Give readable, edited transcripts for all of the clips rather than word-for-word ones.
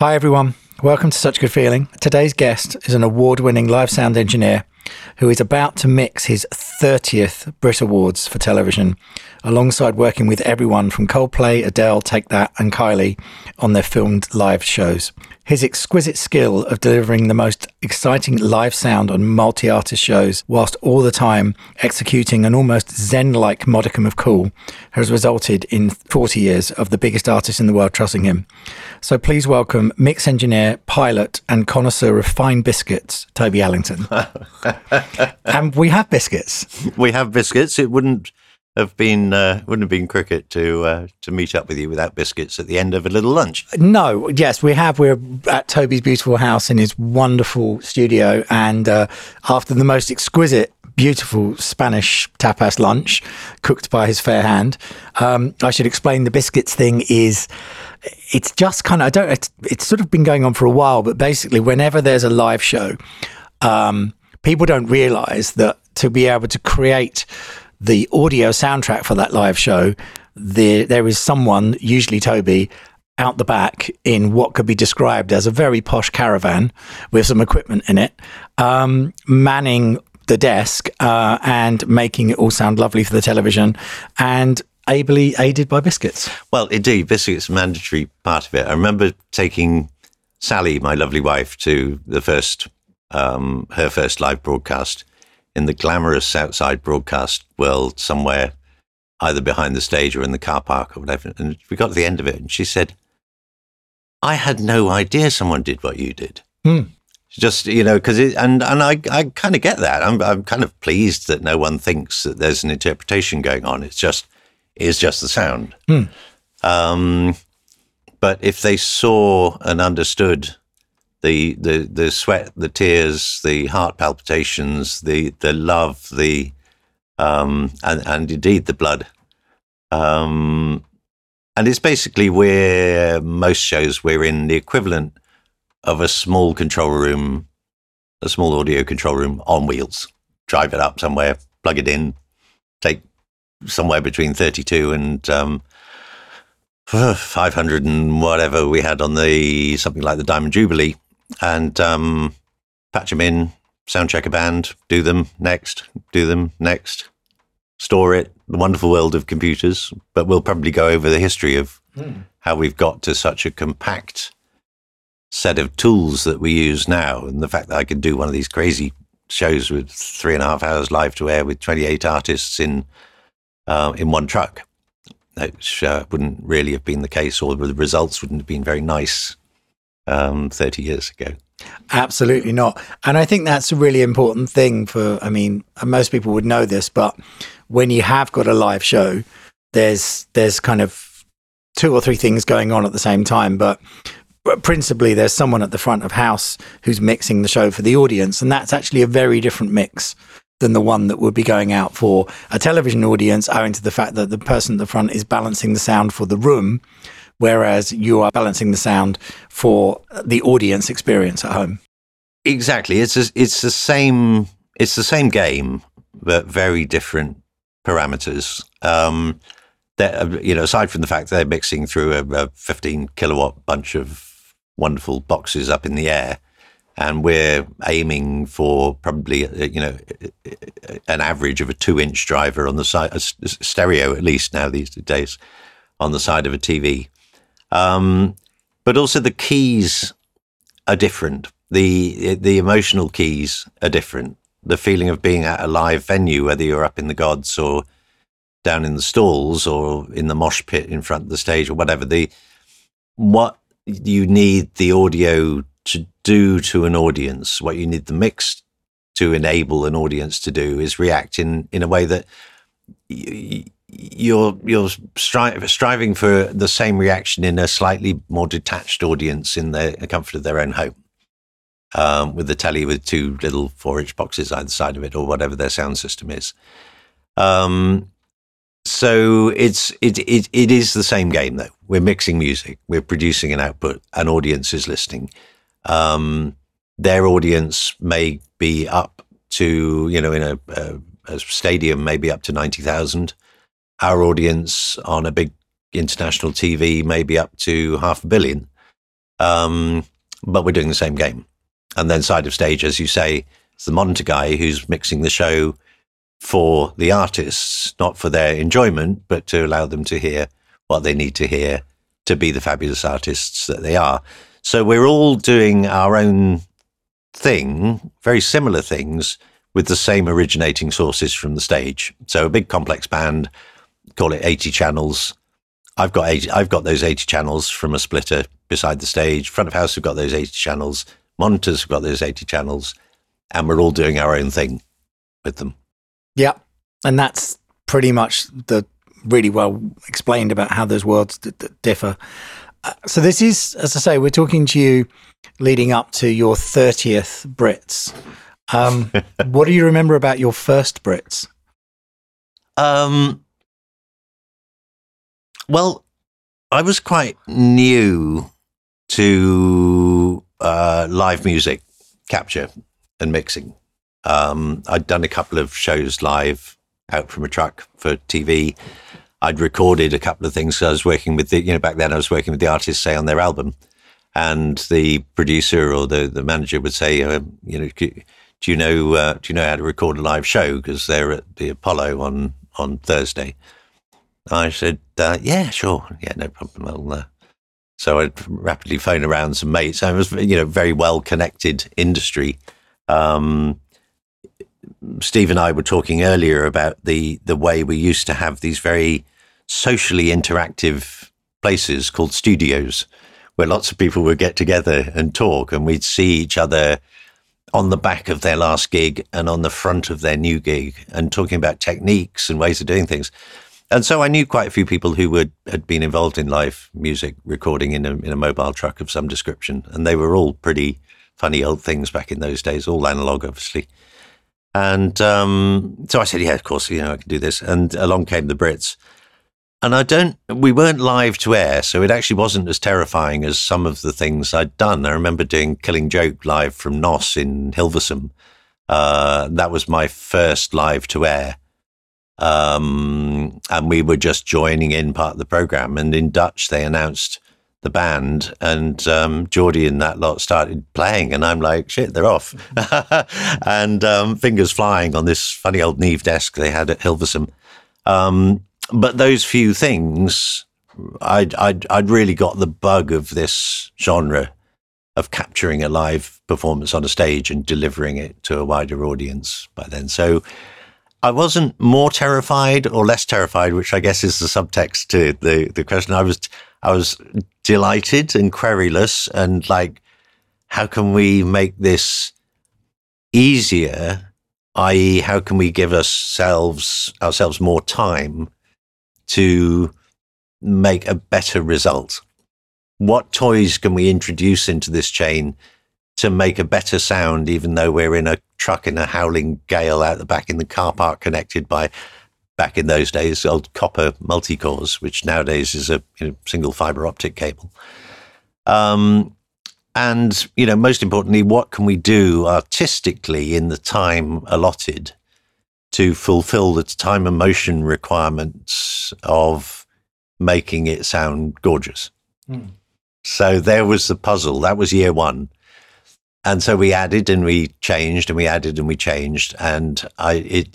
Hi everyone, welcome to Such Good Feeling. Today's guest is an award-winning live sound engineer who is about to mix his 30th Brit Awards for television, alongside working with everyone from Coldplay, Adele, Take That and Kylie on their filmed live shows. His exquisite skill of delivering the most exciting live sound on multi-artist shows, whilst all the time executing an almost zen-like modicum of cool, has resulted in 40 years of the biggest artists in the world trusting him. So please welcome mix engineer, pilot and connoisseur of fine biscuits, Toby Allington. And we have biscuits. We have biscuits. It wouldn't have been cricket to meet up with you without biscuits at the end of a little lunch. No, yes, we have. We're at Toby's beautiful house in his wonderful studio, and after the most exquisite, beautiful Spanish tapas lunch cooked by his fair hand, I should explain the biscuits thing is. It's just kind of It's sort of been going on for a while, but basically, whenever there's a live show, people don't realise that to be able to create the audio soundtrack for that live show, there is someone, usually Toby, out the back in what could be described as a very posh caravan with some equipment in it, manning the desk and making it all sound lovely for the television, and ably aided by biscuits. Well, indeed, biscuits are a mandatory part of it. I remember taking Sally, my lovely wife, to the first her first live broadcast in the glamorous outside broadcast world somewhere, either behind the stage or in the car park or whatever. And we got to the end of it and she said, I had no idea someone did what you did. Mm. Just, you know, because I kind of get that. I'm kind of pleased that no one thinks that there's an interpretation going on. It's just the sound. Mm. But if they saw and understood the sweat, the tears, the heart palpitations, the love, the and indeed the blood, and it's basically where most shows we're in the equivalent of a small control room, a small audio control room on wheels. Drive it up somewhere, plug it in, take somewhere between 32 and 500 and whatever we had on something like the Diamond Jubilee, and patch them in, sound check a band, do them next, store it, the wonderful world of computers. But we'll probably go over the history of how we've got to such a compact set of tools that we use now, and the fact that I could do one of these crazy shows with 3.5 hours live to air with 28 artists in one truck, which wouldn't really have been the case, or the results wouldn't have been very nice 30 years ago. Absolutely not. And I think that's a really important thing most people would know this, but when you have got a live show, there's kind of two or three things going on at the same time, but principally there's someone at the front of house who's mixing the show for the audience, and that's actually a very different mix than the one that would be going out for a television audience, owing to the fact that the person at the front is balancing the sound for the room, whereas you are balancing the sound for the audience experience at home. Exactly. It's the same game, but very different parameters. Aside from the fact that they're mixing through a 15 kilowatt bunch of wonderful boxes up in the air, and we're aiming for probably, an average of a 2-inch driver on the side, a stereo at least now these days, on the side of a TV. But also the keys are different. The emotional keys are different. The feeling of being at a live venue, whether you're up in the gods or down in the stalls or in the mosh pit in front of the stage or whatever, what you need the audio to do to an audience, what you need the mix to enable an audience to do, is react in a way that you're striving for the same reaction in a slightly more detached audience in the comfort of their own home, with the telly with two little 4-inch boxes either side of it or whatever their sound system is. So it is the same game though. We're mixing music, we're producing an output, an audience is listening. Their audience may be up to, in a stadium, maybe up to 90,000. Our audience on a big international TV may be up to 500 million. But we're doing the same game. And then side of stage, as you say, it's the monitor guy who's mixing the show for the artists, not for their enjoyment, but to allow them to hear what they need to hear to be the fabulous artists that they are. So we're all doing our own thing, very similar things, with the same originating sources from the stage. So a big complex band, call it 80 channels. I've got those 80 channels from a splitter beside the stage. Front of house have got those 80 channels. Monitors have got those 80 channels. And we're all doing our own thing with them. Yeah. And that's pretty much really well explained about how those worlds differ. So this is, as I say, we're talking to you leading up to your 30th Brits. What do you remember about your first Brits? Well, I was quite new to live music capture and mixing. I'd done a couple of shows live out from a truck for TV. I'd recorded a couple of things. So I was working with back then I was working with the artists, say, on their album, and the producer or the manager would say, do you know how to record a live show? Because they're at the Apollo on Thursday. I said, yeah, sure. Yeah, no problem. So I'd rapidly phone around some mates. I was, very well connected industry. Steve and I were talking earlier about the way we used to have these very socially interactive places called studios, where lots of people would get together and talk, and we'd see each other on the back of their last gig and on the front of their new gig and talking about techniques and ways of doing things. And so I knew quite a few people who had been involved in live music recording in a mobile truck of some description, and they were all pretty funny old things back in those days, all analog, obviously. And so I said, yeah, of course, I can do this. And along came the Brits. And we weren't live to air, so it actually wasn't as terrifying as some of the things I'd done. I remember doing Killing Joke live from NOS in Hilversum. That was my first live to air. And we were just joining in part of the program. And in Dutch, they announced the band, and Geordie and that lot started playing, and I'm like, shit, they're off. And fingers flying on this funny old Neve desk they had at Hilversum. But those few things, I'd really got the bug of this genre of capturing a live performance on a stage and delivering it to a wider audience by then. So I wasn't more terrified or less terrified, which I guess is the subtext to the question. I was delighted and querulous and like, how can we make this easier? I.e., how can we give ourselves more time to make a better result? What toys can we introduce into this chain to make a better sound, even though we're in a truck in a howling gale out the back in the car park, connected by, back in those days, old copper multicores, which nowadays is a single fiber optic cable. And, most importantly, what can we do artistically in the time allotted to fulfill the time and motion requirements of making it sound gorgeous? Mm. So there was the puzzle. That was year one. And so we added and we changed and we added and we changed. And I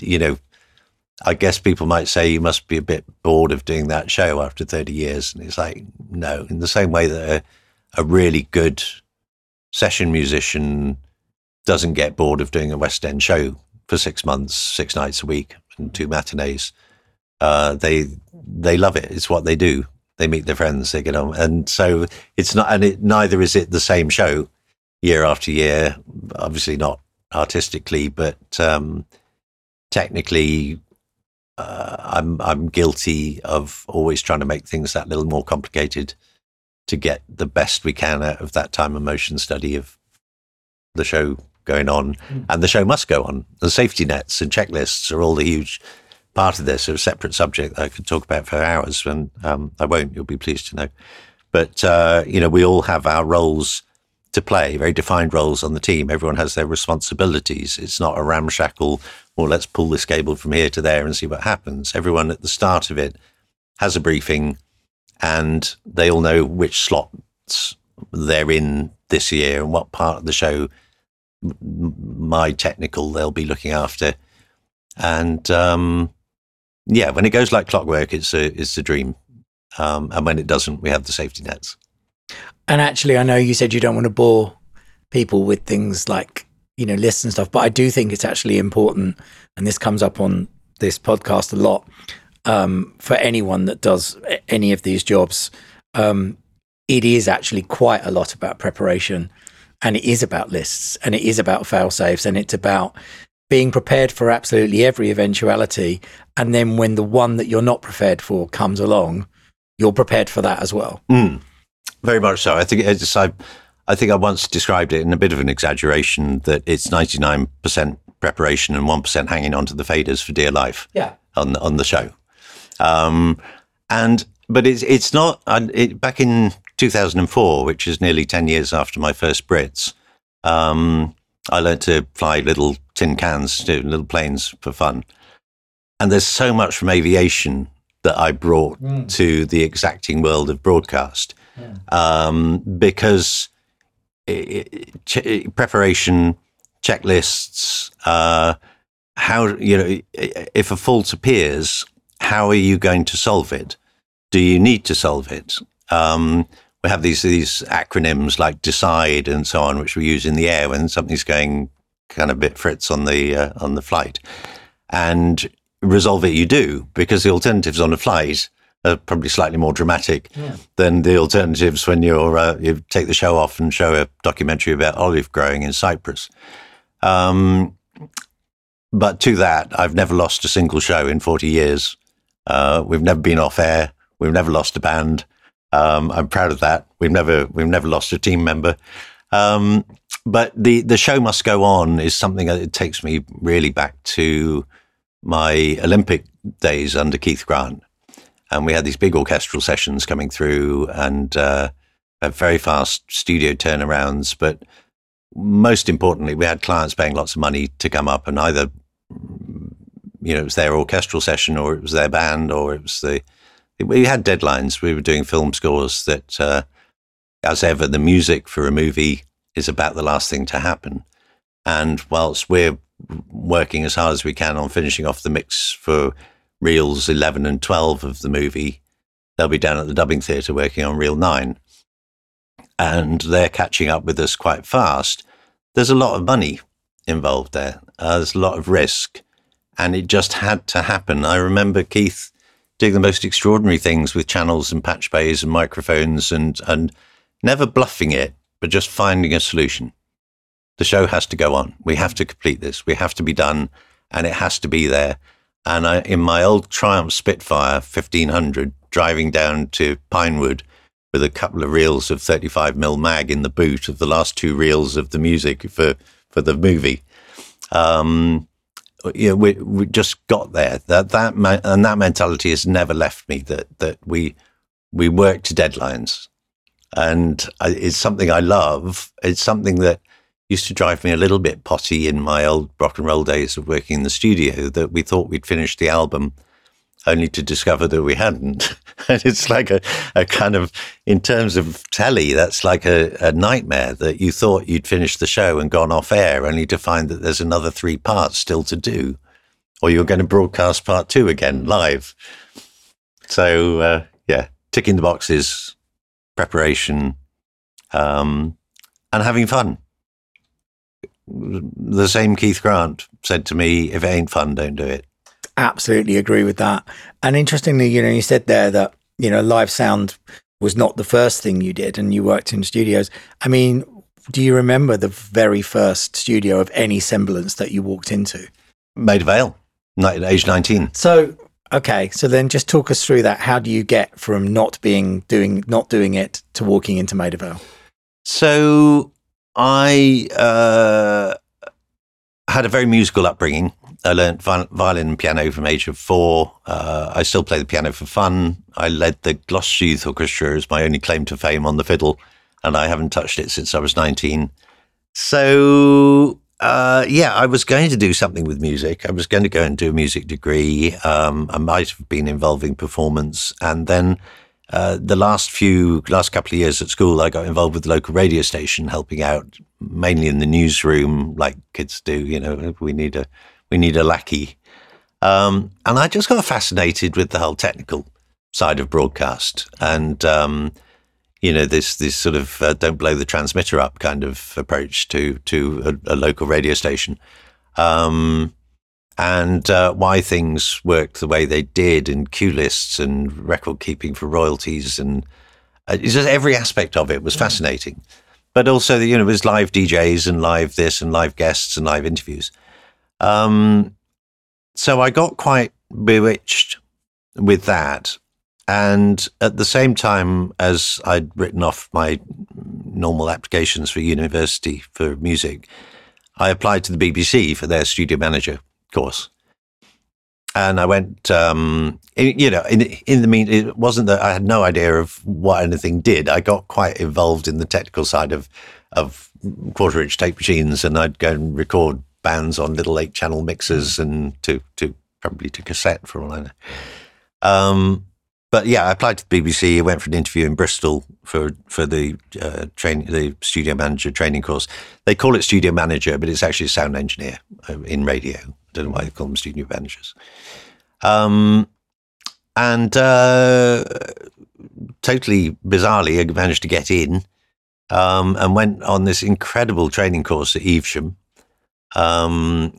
guess people might say you must be a bit bored of doing that show after 30 years. And it's like, no, in the same way that a really good session musician doesn't get bored of doing a West End show for 6 months, 6 nights a week and 2 matinees. They love it. It's what they do. They meet their friends, they get on. And so it's not, and neither is it the same show year after year, obviously not artistically, but technically, I'm guilty of always trying to make things that little more complicated to get the best we can out of that time and motion study of the show going on. Mm. And the show must go on. The safety nets and checklists are all the huge part of this, a separate subject that I could talk about for hours, and I won't, you'll be pleased to know. But, we all have our roles to play, very defined roles on the team. Everyone has their responsibilities. It's not a ramshackle, let's pull this cable from here to there and see what happens. Everyone at the start of it has a briefing, and they all know which slots they're in this year and what part of the show my technical they'll be looking after. And yeah, when it goes like clockwork, it's a dream. And when it doesn't, we have the safety nets. And actually, I know you said you don't want to bore people with things like, you know, lists and stuff, but I do think it's actually important, and this comes up on this podcast a lot, for anyone that does any of these jobs, it is actually quite a lot about preparation, and it is about lists, and it is about fail safes, and it's about being prepared for absolutely every eventuality. And then when the one that you're not prepared for comes along, you're prepared for that as well. Mm. Very much so. I think I once described it in a bit of an exaggeration that it's 99% preparation and 1% hanging onto the faders for dear life. Yeah. On the show, but it's not. Back in 2004, which is nearly 10 years after my first Brits, I learned to fly little tin cans, little planes for fun. And there's so much from aviation that I brought to the exacting world of broadcast, because preparation, checklists, how, you know, if a fault appears, how are you going to solve it? Do you need to solve it? We have these acronyms like DECIDE and so on, which we use in the air when something's going kind of bit fritz on the flight. And resolve it you do, because the alternatives on a flight are probably slightly more dramatic than the alternatives when you take the show off and show a documentary about olive growing in Cyprus. But to that, I've never lost a single show in 40 years. We've never been off air. We've never lost a band. I'm proud of that. We've never lost a team member. But the show must go on is something that it takes me really back to my Olympic days under Keith Grant. And we had these big orchestral sessions coming through and very fast studio turnarounds. But most importantly, we had clients paying lots of money to come up and either, you know, it was their orchestral session or it was their band or it was we had deadlines. We were doing film scores that, as ever, the music for a movie is about the last thing to happen. And whilst we're working as hard as we can on finishing off the mix for reels 11 and 12 of the movie, they'll be down at the dubbing theatre working on reel 9. And they're catching up with us quite fast. There's a lot of money involved there. There's a lot of risk. And it just had to happen. I remember Keith doing the most extraordinary things with channels and patch bays and microphones and never bluffing it, but just finding a solution. The show has to go on. We have to complete this. We have to be done, and it has to be there. And in my old Triumph Spitfire 1500, driving down to Pinewood with a couple of reels of 35mm mag in the boot of the last two reels of the music for the movie, you know, we just got there. That mentality has never left me. That we work to deadlines, and it's something I love. It's something that used to drive me a little bit potty in my old rock and roll days of working in the studio. That we thought we'd finished the album, only to discover that we hadn't. And it's like a kind of, in terms of telly, that's like a nightmare, that you thought you'd finished the show and gone off air only to find that there's another 3 parts still to do, or you're going to broadcast part 2 again live. So, yeah, ticking the boxes, preparation, and having fun. The same Keith Grant said to me, if it ain't fun, don't do it. Absolutely agree with that. And interestingly, you know, you said there that, you know, live sound was not the first thing you did and you worked in studios. I mean, do you remember the very first studio of any semblance that you walked into? Maida Vale, age 19. So, okay. So then just talk us through that. How do you get from not doing it to walking into Maida Vale? So I had a very musical upbringing. I learned violin and piano from age of 4. I still play the piano for fun. I led the Gloss Youth Orchestra as my only claim to fame on the fiddle, and I haven't touched it since I was 19. So, yeah, I was going to do something with music. I was going to go and do a music degree. I might have been involving performance. And then the last couple of years at school, I got involved with the local radio station, helping out mainly in the newsroom, like kids do. You know, we need a lackey, and I just got fascinated with the whole technical side of broadcast, and this sort of don't blow the transmitter up kind of approach to a local radio station, and why things worked the way they did, and cue lists and record keeping for royalties, and it's just every aspect of it was fascinating. But also, it was live DJs and live this and live guests and live interviews. So I got quite bewitched with that. And at the same time as I'd written off my normal applications for university for music, I applied to the BBC for their studio manager course. And I went, in the meantime, it wasn't that I had no idea of what anything did. I got quite involved in the technical side of quarter-inch tape machines, and I'd go and record bands on little 8-channel mixers and probably to cassette, for all I know. But yeah, I applied to the BBC. I went for an interview in Bristol for the studio manager training course. They call it studio manager, but it's actually a sound engineer in radio. I don't know why they call them studio managers. And totally bizarrely, I managed to get in and went on this incredible training course at Evesham,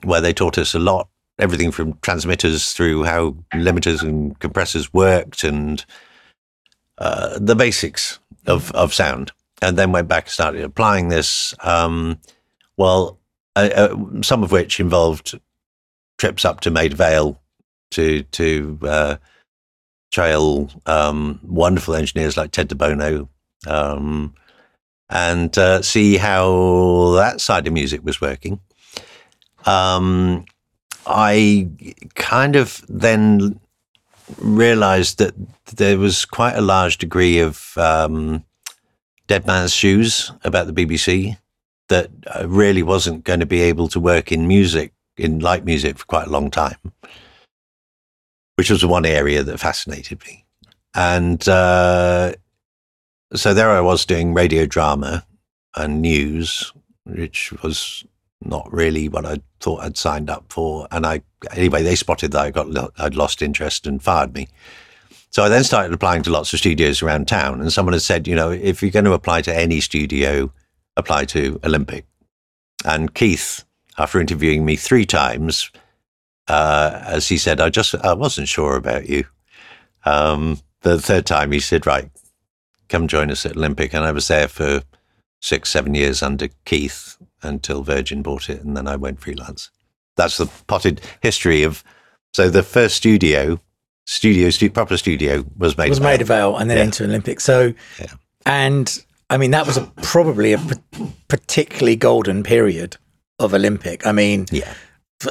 where they taught us a lot. Everything from transmitters through how limiters and compressors worked, and the basics of sound, and then went back and started applying this, some of which involved trips up to Maida Vale to trail wonderful engineers like Ted DeBono, and see how that side of music was working. I kind of then realized that there was quite a large degree of dead man's shoes about the BBC, that I really wasn't going to be able to work in light music for quite a long time, which was the one area that fascinated me. And so there I was doing radio drama and news, which was not really what I thought I'd signed up for. And they spotted that I'd lost interest and fired me. So I then started applying to lots of studios around town. And someone had said, if you're going to apply to any studio, apply to Olympic. And Keith, after interviewing me 3 times, as he said, I wasn't sure about you. The 3rd time he said, right, come join us at Olympic. And I was there for 6-7 years under Keith, until Virgin bought it, and then I went freelance. That's the potted history of. So the first proper studio, was Maida Vale, and then into Olympic. So, yeah. And I mean that was probably a particularly golden period of Olympic. I mean, yeah.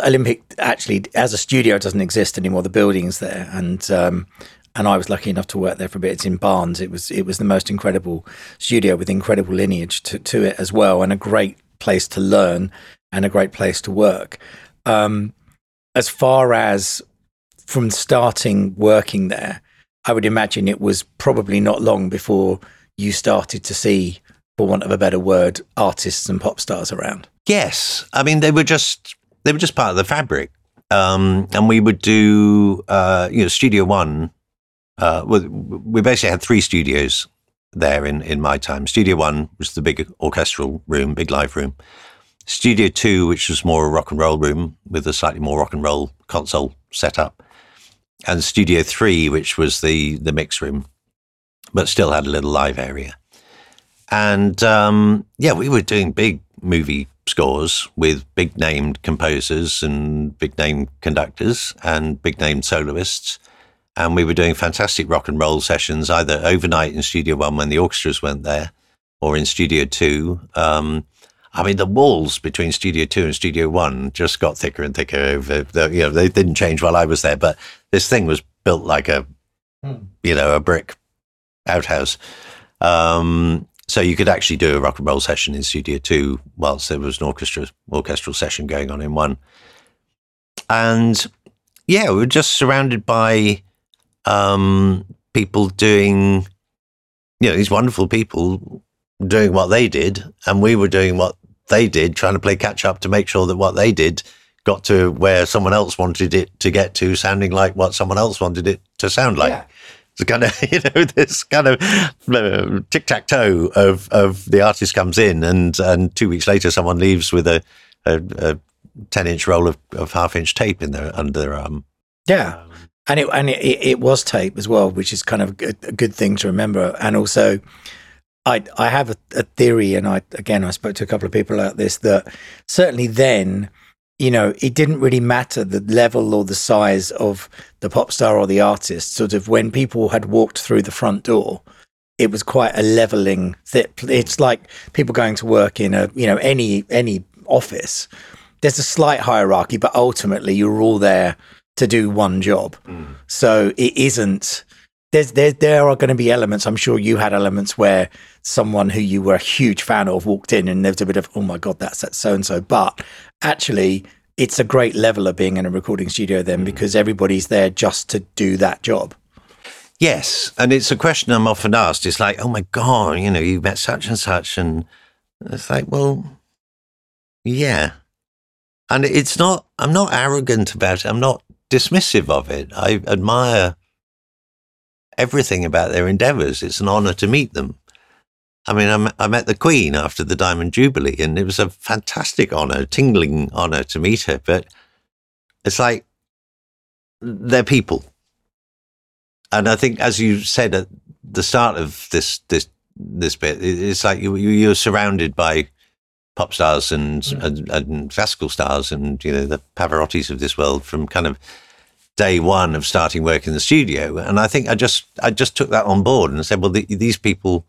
Olympic actually as a studio doesn't exist anymore. The building's there, and I was lucky enough to work there for a bit. It's in Barnes. It was the most incredible studio with incredible lineage to it as well, and a great place to learn and a great place to work. As far as from starting working there, I would imagine it was probably not long before you started to see, for want of a better word, artists and pop stars around. Yes. I mean, they were just part of the fabric. And we would do, Studio One. We basically had 3 studios there in my time. Studio 1 was the big orchestral room, big live room. Studio 2, which was more a rock and roll room with a slightly more rock and roll console set up. And Studio 3, which was the mix room, but still had a little live area. And we were doing big movie scores with big named composers and big named conductors and big named soloists. And we were doing fantastic rock and roll sessions, either overnight in Studio 1 when the orchestras weren't there, or in Studio 2. The walls between Studio 2 and Studio 1 just got thicker and thicker. They didn't change while I was there, but this thing was built like a brick outhouse. So you could actually do a rock and roll session in Studio 2 whilst there was an orchestral session going on in 1. And yeah, we were just surrounded by people doing you know, these wonderful people doing what they did, and we were doing what they did, trying to play catch up to make sure that what they did got to where someone else wanted it to get to, sounding like what someone else wanted it to sound like. Yeah. It's kind of, you know, this kind of tic-tac-toe of the artist comes in and 2 weeks later someone leaves with a 10-inch roll of half-inch tape in their under their arm. Yeah. And it was tape as well, which is kind of a good thing to remember. And also, I have a theory, and I spoke to a couple of people about this, that certainly then, you know, it didn't really matter the level or the size of the pop star or the artist. Sort of when people had walked through the front door, it was quite a leveling. It's like people going to work in a, you know, any office. There's a slight hierarchy, but ultimately you're all there to do one job. Mm. So it isn't, there are going to be elements, I'm sure you had elements where someone who you were a huge fan of walked in and there was a bit of, oh my God, that's so-and-so. But actually, it's a great level of being in a recording studio then, because everybody's there just to do that job. Yes, and it's a question I'm often asked. It's like, oh my God, you know, you met such and such. And it's like, well, yeah. And it's not, I'm not arrogant about it. I'm not dismissive of it. I admire everything about their endeavors. It's an honor to meet them. I mean, I met the Queen after the Diamond Jubilee, and it was a fantastic honor, tingling honor to meet her. But it's like, they're people. And I think, as you said at the start of this bit, it's like you're surrounded by pop stars and classical stars and, you know, the Pavarottis of this world from kind of day one of starting work in the studio. And I think I just took that on board and said, well, these people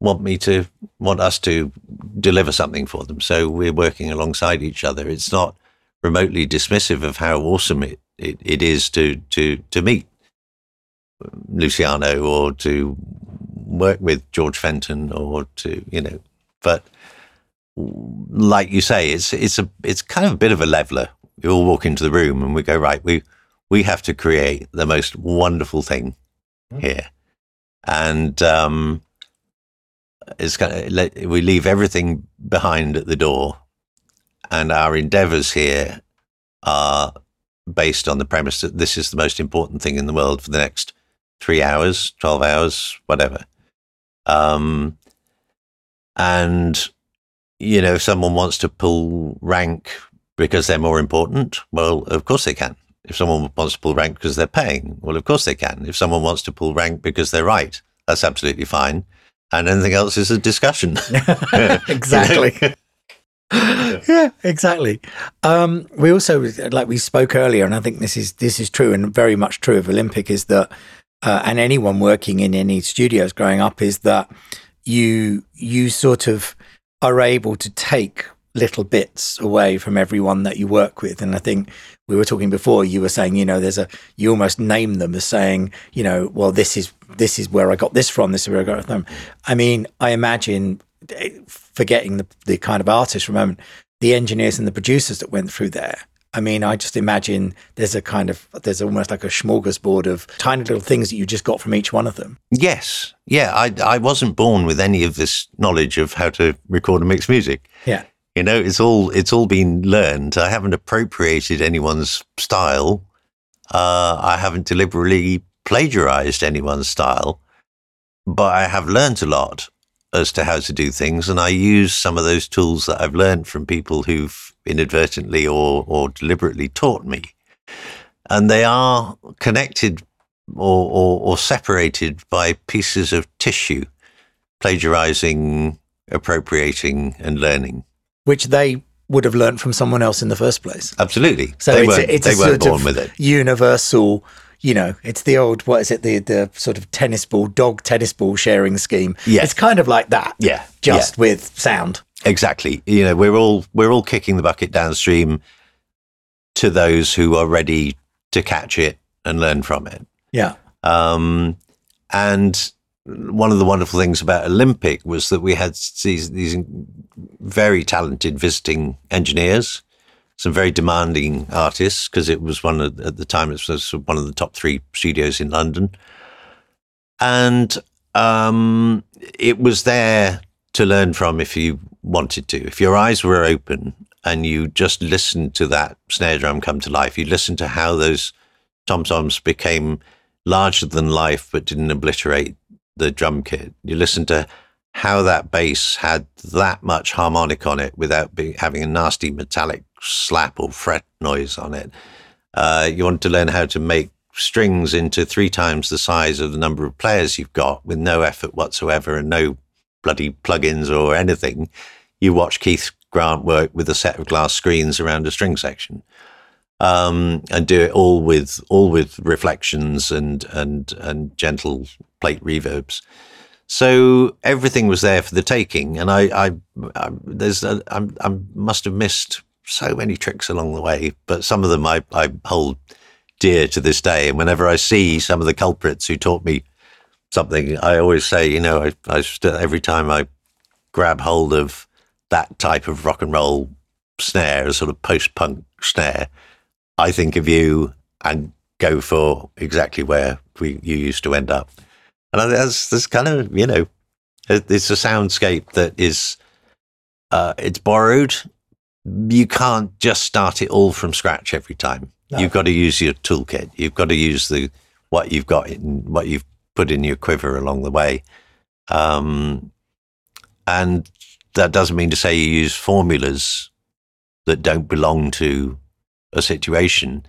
want us to deliver something for them. So we're working alongside each other. It's not remotely dismissive of how awesome it is to meet Luciano or to work with George Fenton or to, you know, but like you say, it's kind of a bit of a leveler. We all walk into the room and we go, right, we have to create the most wonderful thing here, and it's kind of, we leave everything behind at the door, and our endeavors here are based on the premise that this is the most important thing in the world for the next 3 hours, 12 hours, whatever, and. You know, if someone wants to pull rank because they're more important, well, of course they can. If someone wants to pull rank because they're paying, well, of course they can. If someone wants to pull rank because they're right, that's absolutely fine. And anything else is a discussion. Exactly. Yeah, exactly. We also, like we spoke earlier, and I think this is true and very much true of Olympic, is that, and anyone working in any studios growing up, is that you sort of are able to take little bits away from everyone that you work with. And I think we were talking before, you were saying, you know, you almost name them as saying, you know, well, this is where I got this from, this is where I got it from. I mean, I imagine, forgetting the kind of artist for a moment, the engineers and the producers that went through there. I mean, I just imagine there's almost like a smorgasbord of tiny little things that you just got from each one of them. Yes. Yeah. I wasn't born with any of this knowledge of how to record and mix music. Yeah. You know, it's all been learned. I haven't appropriated anyone's style. I haven't deliberately plagiarized anyone's style, but I have learned a lot as to how to do things. And I use some of those tools that I've learned from people who've inadvertently or deliberately taught me. And they are connected or separated by pieces of tissue, plagiarizing, appropriating, and learning. Which they would have learned from someone else in the first place. Absolutely. So they weren't born with it. Universal. You know, it's the old, what is it, the sort of dog tennis ball sharing scheme. Yeah. It's kind of like that. Yeah. Just with sound. Exactly. You know, we're all kicking the bucket downstream to those who are ready to catch it and learn from it. Yeah. And one of the wonderful things about Olympic was that we had these very talented visiting engineers, some very demanding artists, because it was at the time, it was one of the top 3 studios in London. And It was there to learn from if you wanted to. If your eyes were open and you just listened to that snare drum come to life, you listened to how those tom-toms became larger than life but didn't obliterate the drum kit. You listened to how that bass had that much harmonic on it without having a nasty metallic slap or fret noise on it. You wanted to learn how to make strings into 3 times the size of the number of players you've got with no effort whatsoever and no bloody plugins or anything. You watch Keith Grant work with a set of glass screens around a string section, and do it all with reflections and gentle plate reverbs. So everything was there for the taking, and I must have missed so many tricks along the way, but some of them I hold dear to this day. And whenever I see some of the culprits who taught me something, I always say, you know, every time I grab hold of that type of rock and roll snare, a sort of post-punk snare, I think of you and go for exactly where you used to end up. And I think that's kind of, you know, it's a soundscape that is, it's borrowed. You can't just start it all from scratch every time. No. You've got to use your toolkit. You've got to use what you've got in, what you've put in your quiver along the way. And that doesn't mean to say you use formulas that don't belong to a situation.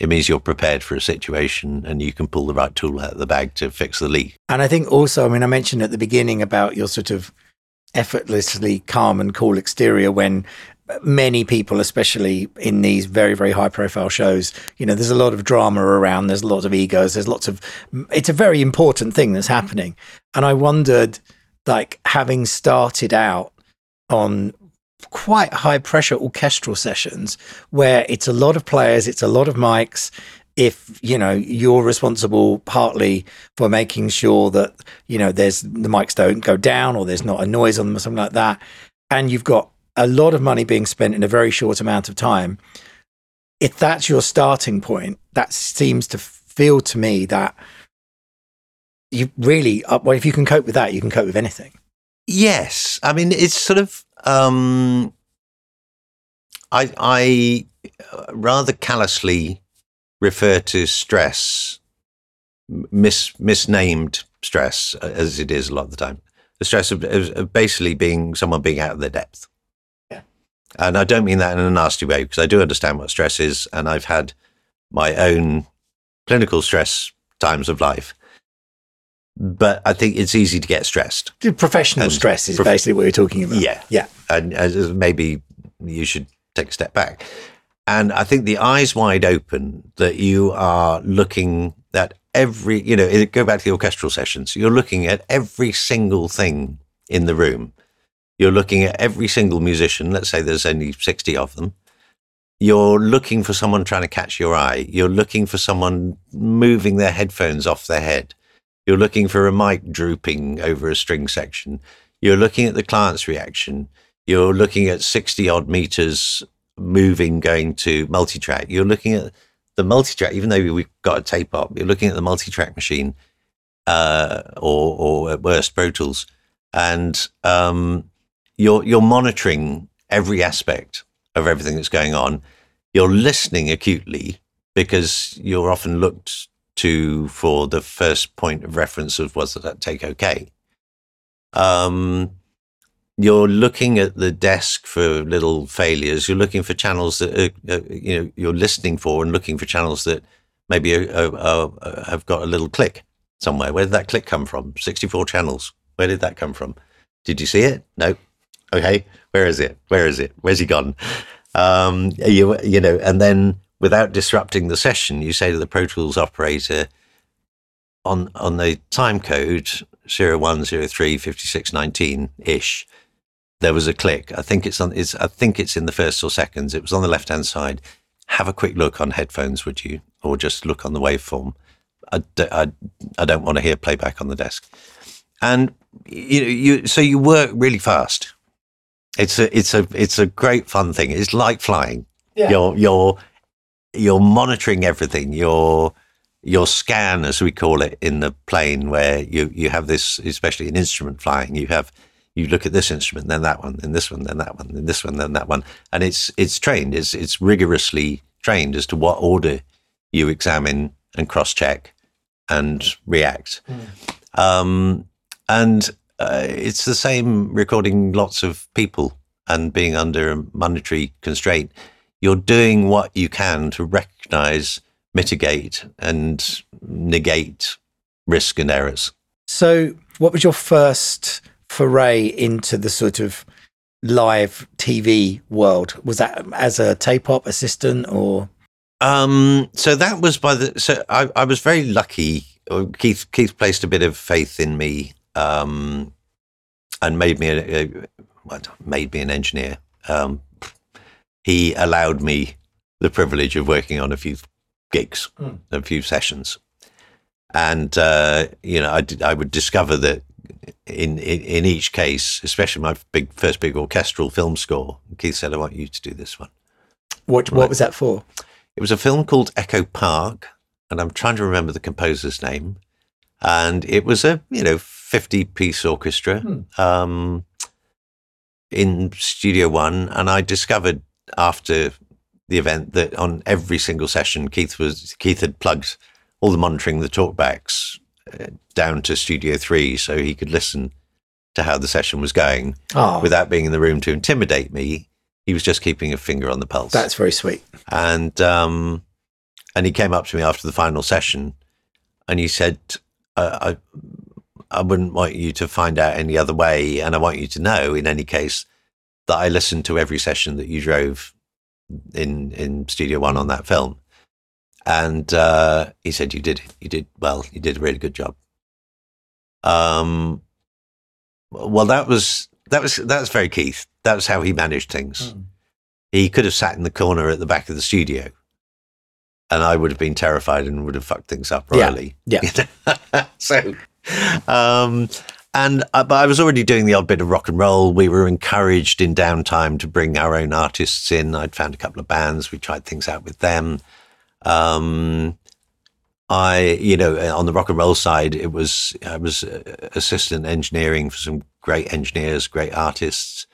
It means you're prepared for a situation and you can pull the right tool out of the bag to fix the leak. And I think also, I mean, I mentioned at the beginning about your sort of effortlessly calm and cool exterior when many people, especially in these very, very high profile shows, you know, there's a lot of drama around, there's lots of egos, there's lots of, it's a very important thing that's happening. And I wondered, like, having started out on quite high pressure orchestral sessions where it's a lot of players, it's a lot of mics, if, you know, you're responsible partly for making sure that, you know, there's the mics don't go down or there's not a noise on them or something like that, and you've got a lot of money being spent in a very short amount of time, if that's your starting point, that seems to feel to me that you really, well, if you can cope with that, you can cope with anything. Yes. I mean, it's sort of, I rather callously refer to stress, misnamed stress, as it is a lot of the time. The stress of basically someone being out of their depth. Yeah. And I don't mean that in a nasty way, because I do understand what stress is, and I've had my own clinical stress times of life. But I think it's easy to get stressed. Professional stress is basically what you're talking about. Yeah. Yeah. And maybe you should take a step back. And I think the eyes wide open that you are looking at every, you know, go back to the orchestral sessions, you're looking at every single thing in the room. You're looking at every single musician. Let's say there's only 60 of them. You're looking for someone trying to catch your eye. You're looking for someone moving their headphones off their head. You're looking for a mic drooping over a string section. You're looking at the client's reaction. You're looking at 60-odd meters moving, going to multitrack. You're looking at the multitrack, even though we've got a tape op, you're looking at the multitrack machine or at worst Pro Tools. And you're monitoring every aspect of everything that's going on. You're listening acutely because you're often looked to for the first point of reference of was that take okay. You're looking at the desk for little failures. You're looking for channels that you know, you're listening for and looking for channels that maybe have got a little click somewhere. Where did that click come from? 64 channels. Where did that come from? Did you see it? No. Okay. Where is it? Where is it? Where's he gone? You know, and then without disrupting the session, you say to the Pro Tools operator, on the time code 01035619-ish, there was a click. I think it's in the first or seconds. It was on the left-hand side. Have a quick look on headphones, would you? Or just look on the waveform. I don't want to hear playback on the desk. And so you work really fast. It's a great fun thing. It's like flying. Yeah. You're monitoring everything. You're your scan, as we call it in the plane, where you have this, especially in instrument flying, you look at this instrument, then that one, then this one, then that one, then this one, then that one, and it's trained, it's rigorously trained as to what order you examine and cross-check and react. Mm. And it's the same recording lots of people and being under a monetary constraint. You're doing what you can to recognize, mitigate, and negate risk and errors. So what was your first foray into the sort of live TV world? Was that as a tape op assistant or...? So that was by the... So I was very lucky. Keith placed a bit of faith in me and made me an engineer. He allowed me the privilege of working on a few gigs, a few sessions, and I would discover that in each case, especially my first big orchestral film score, Keith said, "I want you to do this one." What was that for? It was a film called Echo Park, and I'm trying to remember the composer's name. And it was a 50-piece orchestra in Studio One, and I discovered after the event that on every single session, Keith had plugged all the monitoring, the talkbacks down to Studio 3 so he could listen to how the session was going without being in the room to intimidate me. He was just keeping a finger on the pulse. That's very sweet. And he came up to me after the final session and he said, I wouldn't want you to find out any other way, and I want you to know, in any case, that I listened to every session that you drove in Studio One on that film. And he said, you did a really good job. Well, that's very Keith. That was how he managed things. Mm. He could have sat in the corner at the back of the studio and I would have been terrified and would have fucked things up royally. Yeah. So, but I was already doing the odd bit of rock and roll. We were encouraged in downtime to bring our own artists in. I'd found a couple of bands. We tried things out with them. On the rock and roll side, I was assistant engineering for some great engineers, great artists.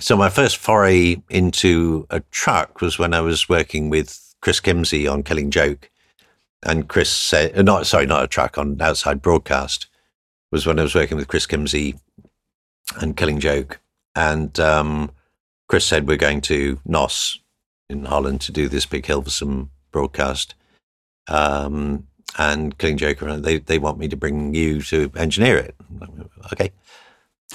So my first foray into a truck was when I was working with Chris Kimsey on Killing Joke. And Chris said, not a truck, on Outside Broadcast, was when I was working with Chris Kimsey and Killing Joke. And Chris said, we're going to NOS in Holland to do this big Hilversum broadcast. And Killing Joke, they want me to bring you to engineer it. Okay.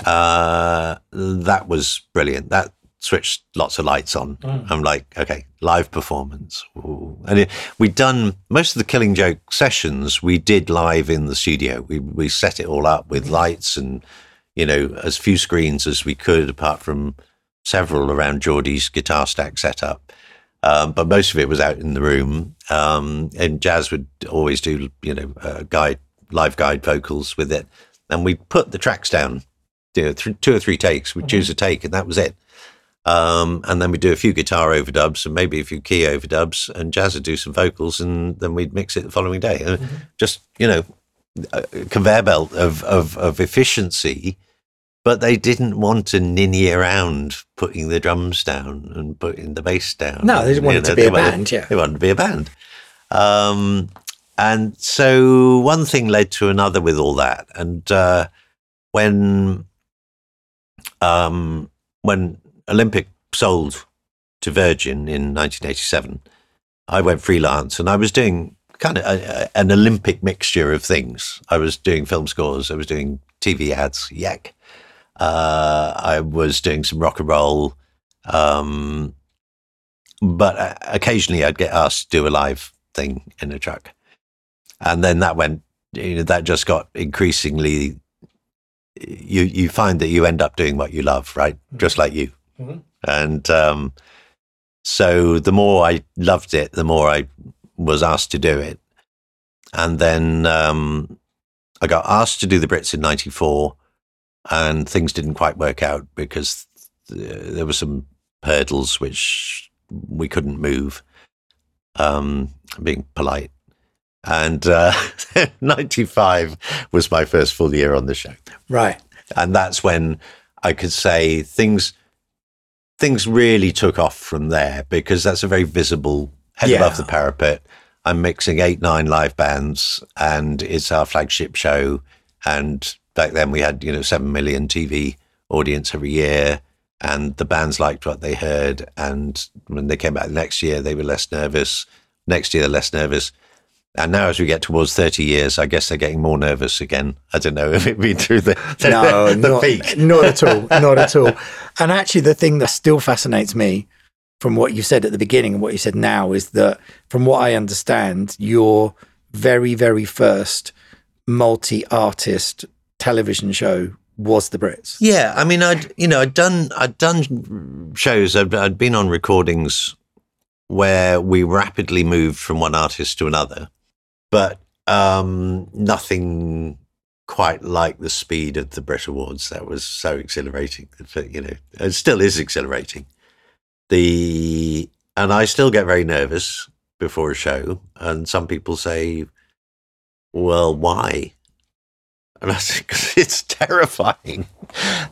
That was brilliant. That switched lots of lights on. Mm. I'm like, okay, live performance. Ooh. And we'd done most of the Killing Joke sessions. We did live in the studio. We set it all up with lights and as few screens as we could, apart from several around Geordie's guitar stack setup. But most of it was out in the room. And Jazz would always do live guide vocals with it, and we put the tracks down. Two or three takes. We'd choose a take, and that was it. And then we'd do a few guitar overdubs and maybe a few key overdubs, and Jazz would do some vocals, and then we'd mix it the following day. Mm-hmm. Just, a conveyor belt of efficiency, but they didn't want to ninny around putting the drums down and putting the bass down. No, they wanted to be a band, yeah. They wanted to be a band. And so one thing led to another with all that, and when Olympic sold to Virgin in 1987, I went freelance, and I was doing kind of an Olympic mixture of things. I was doing film scores, I was doing TV ads, yak. I was doing some rock and roll, but occasionally I'd get asked to do a live thing in a truck, and then that went. That just got increasingly. You find that you end up doing what you love, right? Mm-hmm. Just like you. Mm-hmm. And so the more I loved it, the more I was asked to do it. And then I got asked to do the Brits in 94, and things didn't quite work out because there were some hurdles which we couldn't move. I'm being polite. And 95 was my first full year on the show. Right. And that's when I could say things really took off from there, because that's a very visible head above the parapet. I'm mixing 8, 9 live bands, and it's our flagship show. And back then we had, 7 million TV audience every year, and the bands liked what they heard. And when they came back the next year, they were less nervous. Next year, less nervous. And now, as we get towards 30 years, I guess they're getting more nervous again. I don't know if it'd be through the peak. Not at all. Not at all. And actually, the thing that still fascinates me from what you said at the beginning and what you said now is that, from what I understand, your very, very first multi-artist television show was the Brits. Yeah, I mean, I'd done shows. I'd been on recordings where we rapidly moved from one artist to another. But nothing quite like the speed of the Brit Awards. That was so exhilarating. It still is exhilarating. And I still get very nervous before a show. And some people say, well, why? And I say, 'cause it's terrifying.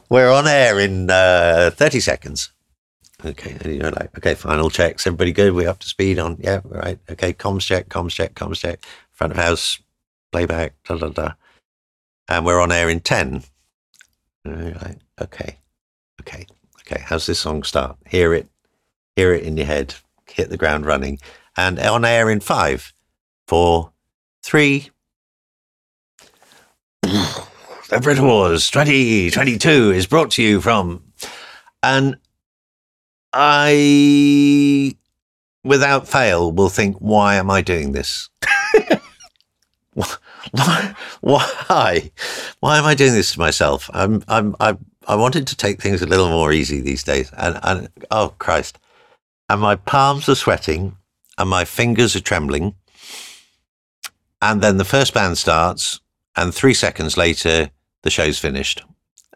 We're on air in 30 seconds. Okay, and you're like, okay, final checks. Everybody good? We're up to speed on, yeah, right. Okay, comms check. Front of house, playback, da, da, da. And we're on air in 10. And you're like, okay. How's this song start? Hear it in your head. Hit the ground running. And on air in 5, 4, 3. The Brit Awards 2022 is brought to you from... And I, without fail, will think, why am I doing this? Why am I doing this to myself? I wanted to take things a little more easy these days. And oh, Christ. And my palms are sweating and my fingers are trembling. And then the first band starts and 3 seconds later, the show's finished.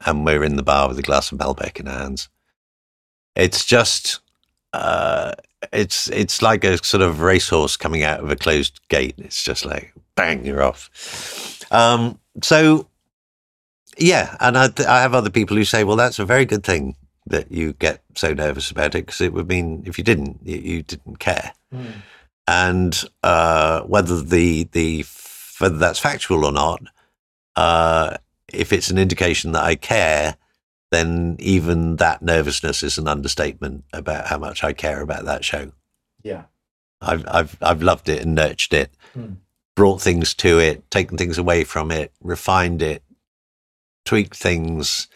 And we're in the bar with a glass of Malbec in our hands. It's just, it's like a sort of racehorse coming out of a closed gate. It's just like, bang, you're off. And I have other people who say, well, that's a very good thing that you get so nervous about it, because it would mean if you didn't, you didn't care. Mm. And whether whether that's factual or not, if it's an indication that I care, then even that nervousness is an understatement about how much I care about that show. Yeah, I've loved it and nurtured it, brought things to it, taken things away from it, refined it, tweaked things,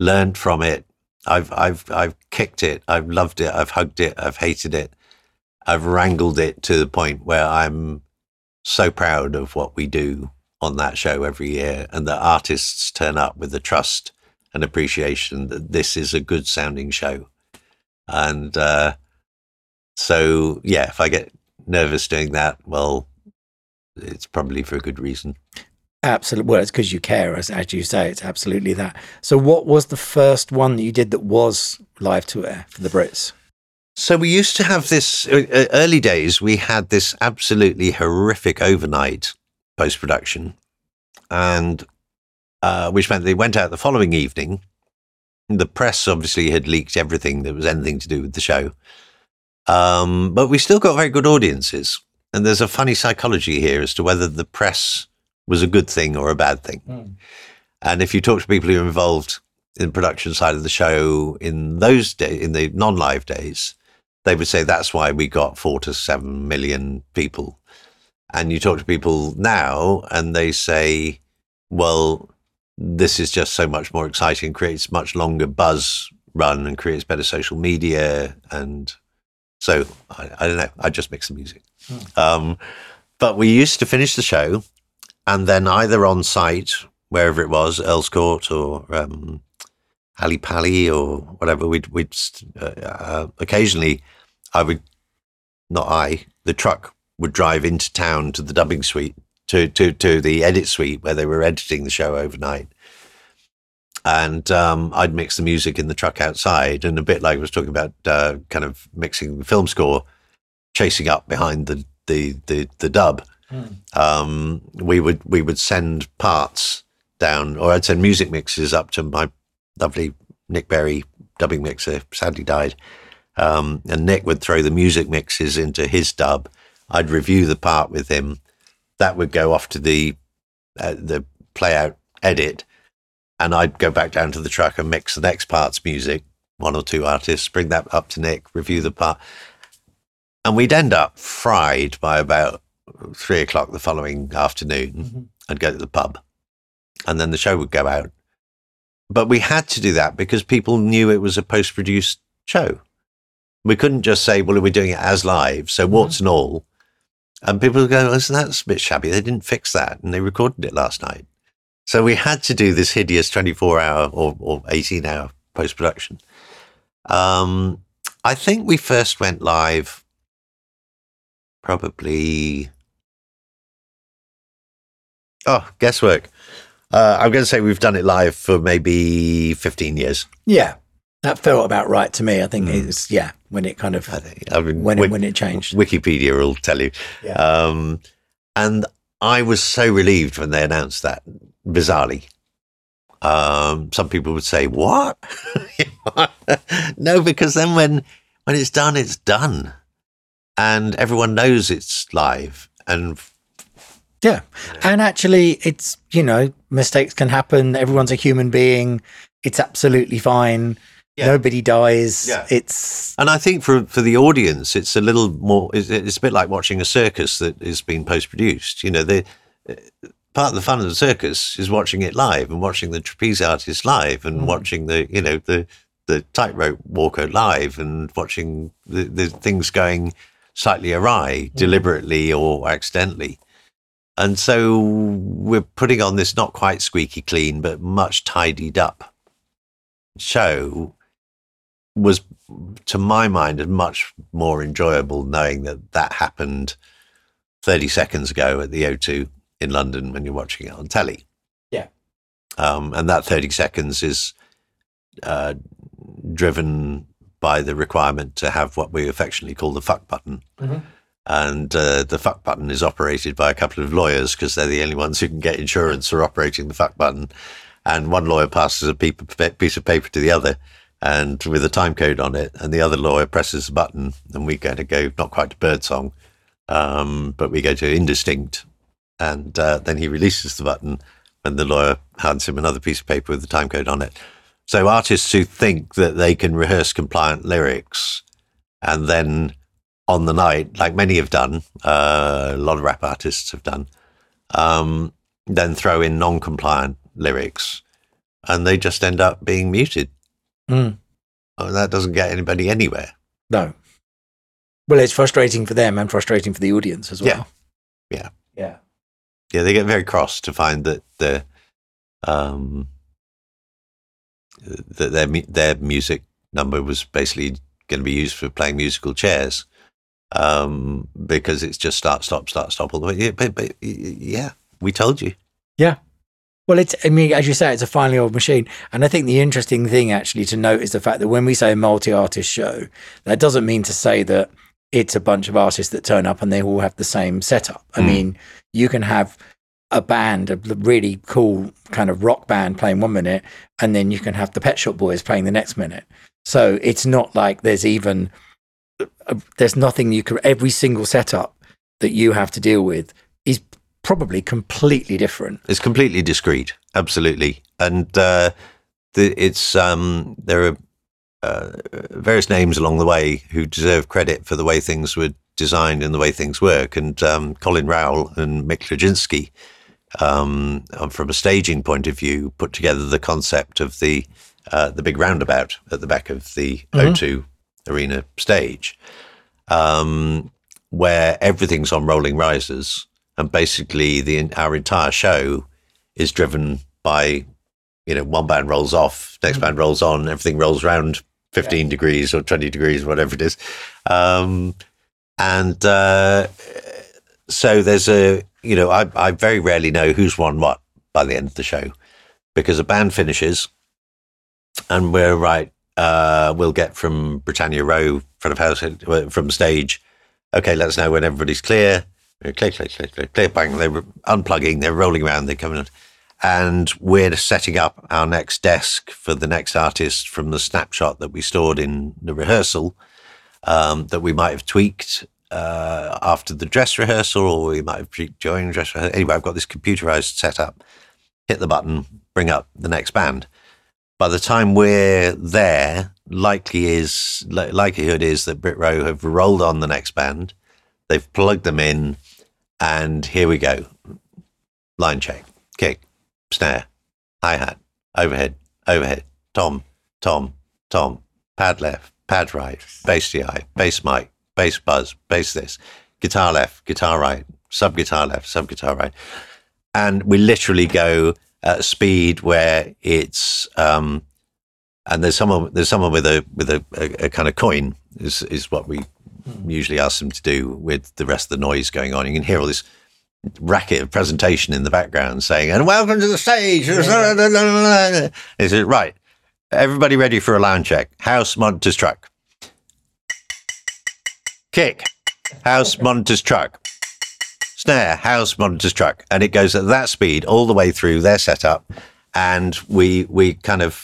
learned from it. I've kicked it. I've loved it. I've hugged it. I've hated it. I've wrangled it to the point where I'm so proud of what we do on that show every year, and the artists turn up with the trust and appreciation that this is a good sounding show. And if I get nervous doing that, well, it's probably for a good reason. Absolutely. Well, it's because you care, as you say. It's absolutely that. So what was the first one that you did that was live to air for the Brits? So we used to have this, early days, we had this absolutely horrific overnight post-production, and which meant they went out the following evening. The press obviously had leaked everything that was anything to do with the show. But we still got very good audiences. And there's a funny psychology here as to whether the press was a good thing or a bad thing. Mm. And if you talk to people who are involved in the production side of the show in those days, in the non-live days, they would say that's why we got 4 to 7 million people. And you talk to people now and they say, well, this is just so much more exciting, creates much longer buzz run and creates better social media. And so I don't know, I just mix the music. Mm. But we used to finish the show and then either on site, wherever it was, Earl's Court or Ali Pali or whatever, we'd occasionally the truck would drive into town to the dubbing suite, to the edit suite where they were editing the show overnight. And I'd mix the music in the truck outside, and a bit like I was talking about kind of mixing the film score, chasing up behind the dub. Mm. We would send parts down, or I'd send music mixes up to my lovely Nick Berry dubbing mixer, sadly died. And Nick would throw the music mixes into his dub. I'd review the part with him. That would go off to the playout edit, and I'd go back down to the truck and mix the next part's music, one or two artists, bring that up to Nick, review the part. And we'd end up fried by about 3 o'clock the following afternoon. Mm-hmm. I'd go to the pub, and then the show would go out. But we had to do that because people knew it was a post-produced show. We couldn't just say, well, we're doing it as live, so warts and all. And people were going, listen, that's a bit shabby. They didn't fix that, and they recorded it last night. So we had to do this hideous 24-hour or 18-hour post-production. I think we first went live probably... Oh, guesswork. I'm going to say we've done it live for maybe 15 years. Yeah. That felt about right to me. I think it's, yeah, when it kind of, when it changed. Wikipedia will tell you. Yeah. And I was so relieved when they announced that, bizarrely. Some people would say, what? No, because then when it's done, it's done. And everyone knows it's live. And yeah. And actually, it's, you know, mistakes can happen. Everyone's a human being. It's absolutely fine. Yeah. Nobody dies. Yeah. It's, and I think for the audience, it's a little more. It's a bit like watching a circus that is being post produced. You know, part of the fun of the circus is watching it live and watching the trapeze artist live and watching the tightrope walker live and watching the things going slightly awry, deliberately or accidentally. And so we're putting on this not quite squeaky clean but much tidied up show. Was, to my mind, much more enjoyable knowing that that happened 30 seconds ago at the O2 in London when you're watching it on telly. Yeah. And that 30 seconds is driven by the requirement to have what we affectionately call the fuck button. Mm-hmm. And the fuck button is operated by a couple of lawyers because they're the only ones who can get insurance for operating the fuck button. And one lawyer passes a piece of paper to the other and with a time code on it, and the other lawyer presses the button, and we're going to go not quite to birdsong, but we go to indistinct, and then he releases the button, and the lawyer hands him another piece of paper with the time code on it. So artists who think that they can rehearse compliant lyrics, and then on the night, like many have done, a lot of rap artists have done, then throw in non-compliant lyrics, and they just end up being muted. Mm. Oh, that doesn't get anybody anywhere. No. Well, it's frustrating for them and frustrating for the audience as well. Yeah. Yeah. Yeah, they get very cross to find that their music number was basically going to be used for playing musical chairs, because it's just start, stop all the way. Yeah, but yeah, we told you. Yeah. Well, it's, I mean, as you say, it's a finely oiled machine. And I think the interesting thing actually to note is the fact that when we say multi-artist show, that doesn't mean to say that it's a bunch of artists that turn up and they all have the same setup. I mean, you can have a band, a really cool kind of rock band playing one minute, and then you can have the Pet Shop Boys playing the next minute. So it's not like there's nothing you can, every single setup that you have to deal with is probably completely different. It's completely discrete, absolutely. And there are various names along the way who deserve credit for the way things were designed and the way things work. And Colin Rowell and Mick Leginski, from a staging point of view, put together the concept of the big roundabout at the back of the O2 arena stage, where everything's on rolling risers. And basically, our entire show is driven by, you know, one band rolls off, next band rolls on, everything rolls around 15 degrees or 20 degrees, whatever it is. So there's I very rarely know who's won what by the end of the show, because a band finishes and we're right, we'll get from Britannia Row, front of house, from stage okay, let us know when everybody's clear. Clear, clear, clear, clear, clear, bang. They were unplugging, they're rolling around, they're coming on. And we're setting up our next desk for the next artist from the snapshot that we stored in the rehearsal that we might have tweaked after the dress rehearsal, or we might have tweaked during the dress rehearsal. Anyway, I've got this computerized setup. Hit the button, bring up the next band. By the time we're there, likelihood is that Brit Row have rolled on the next band. They've plugged them in, and here we go. Line check, kick, snare, hi-hat, overhead, overhead, tom, tom, tom, pad left, pad right, bass DI, bass mic, bass buzz, bass this, guitar left, guitar right, sub-guitar left, sub-guitar right. And we literally go at a speed where it's and there's someone with a kind of coin is what we usually ask them to do with the rest of the noise going on. You can hear all this racket of presentation in the background saying, "And welcome to the stage." Yeah. They said, "Right, everybody ready for a line check? House monitors truck, kick. House monitors truck." Snare, house monitors truck, and it goes at that speed all the way through their setup, and we kind of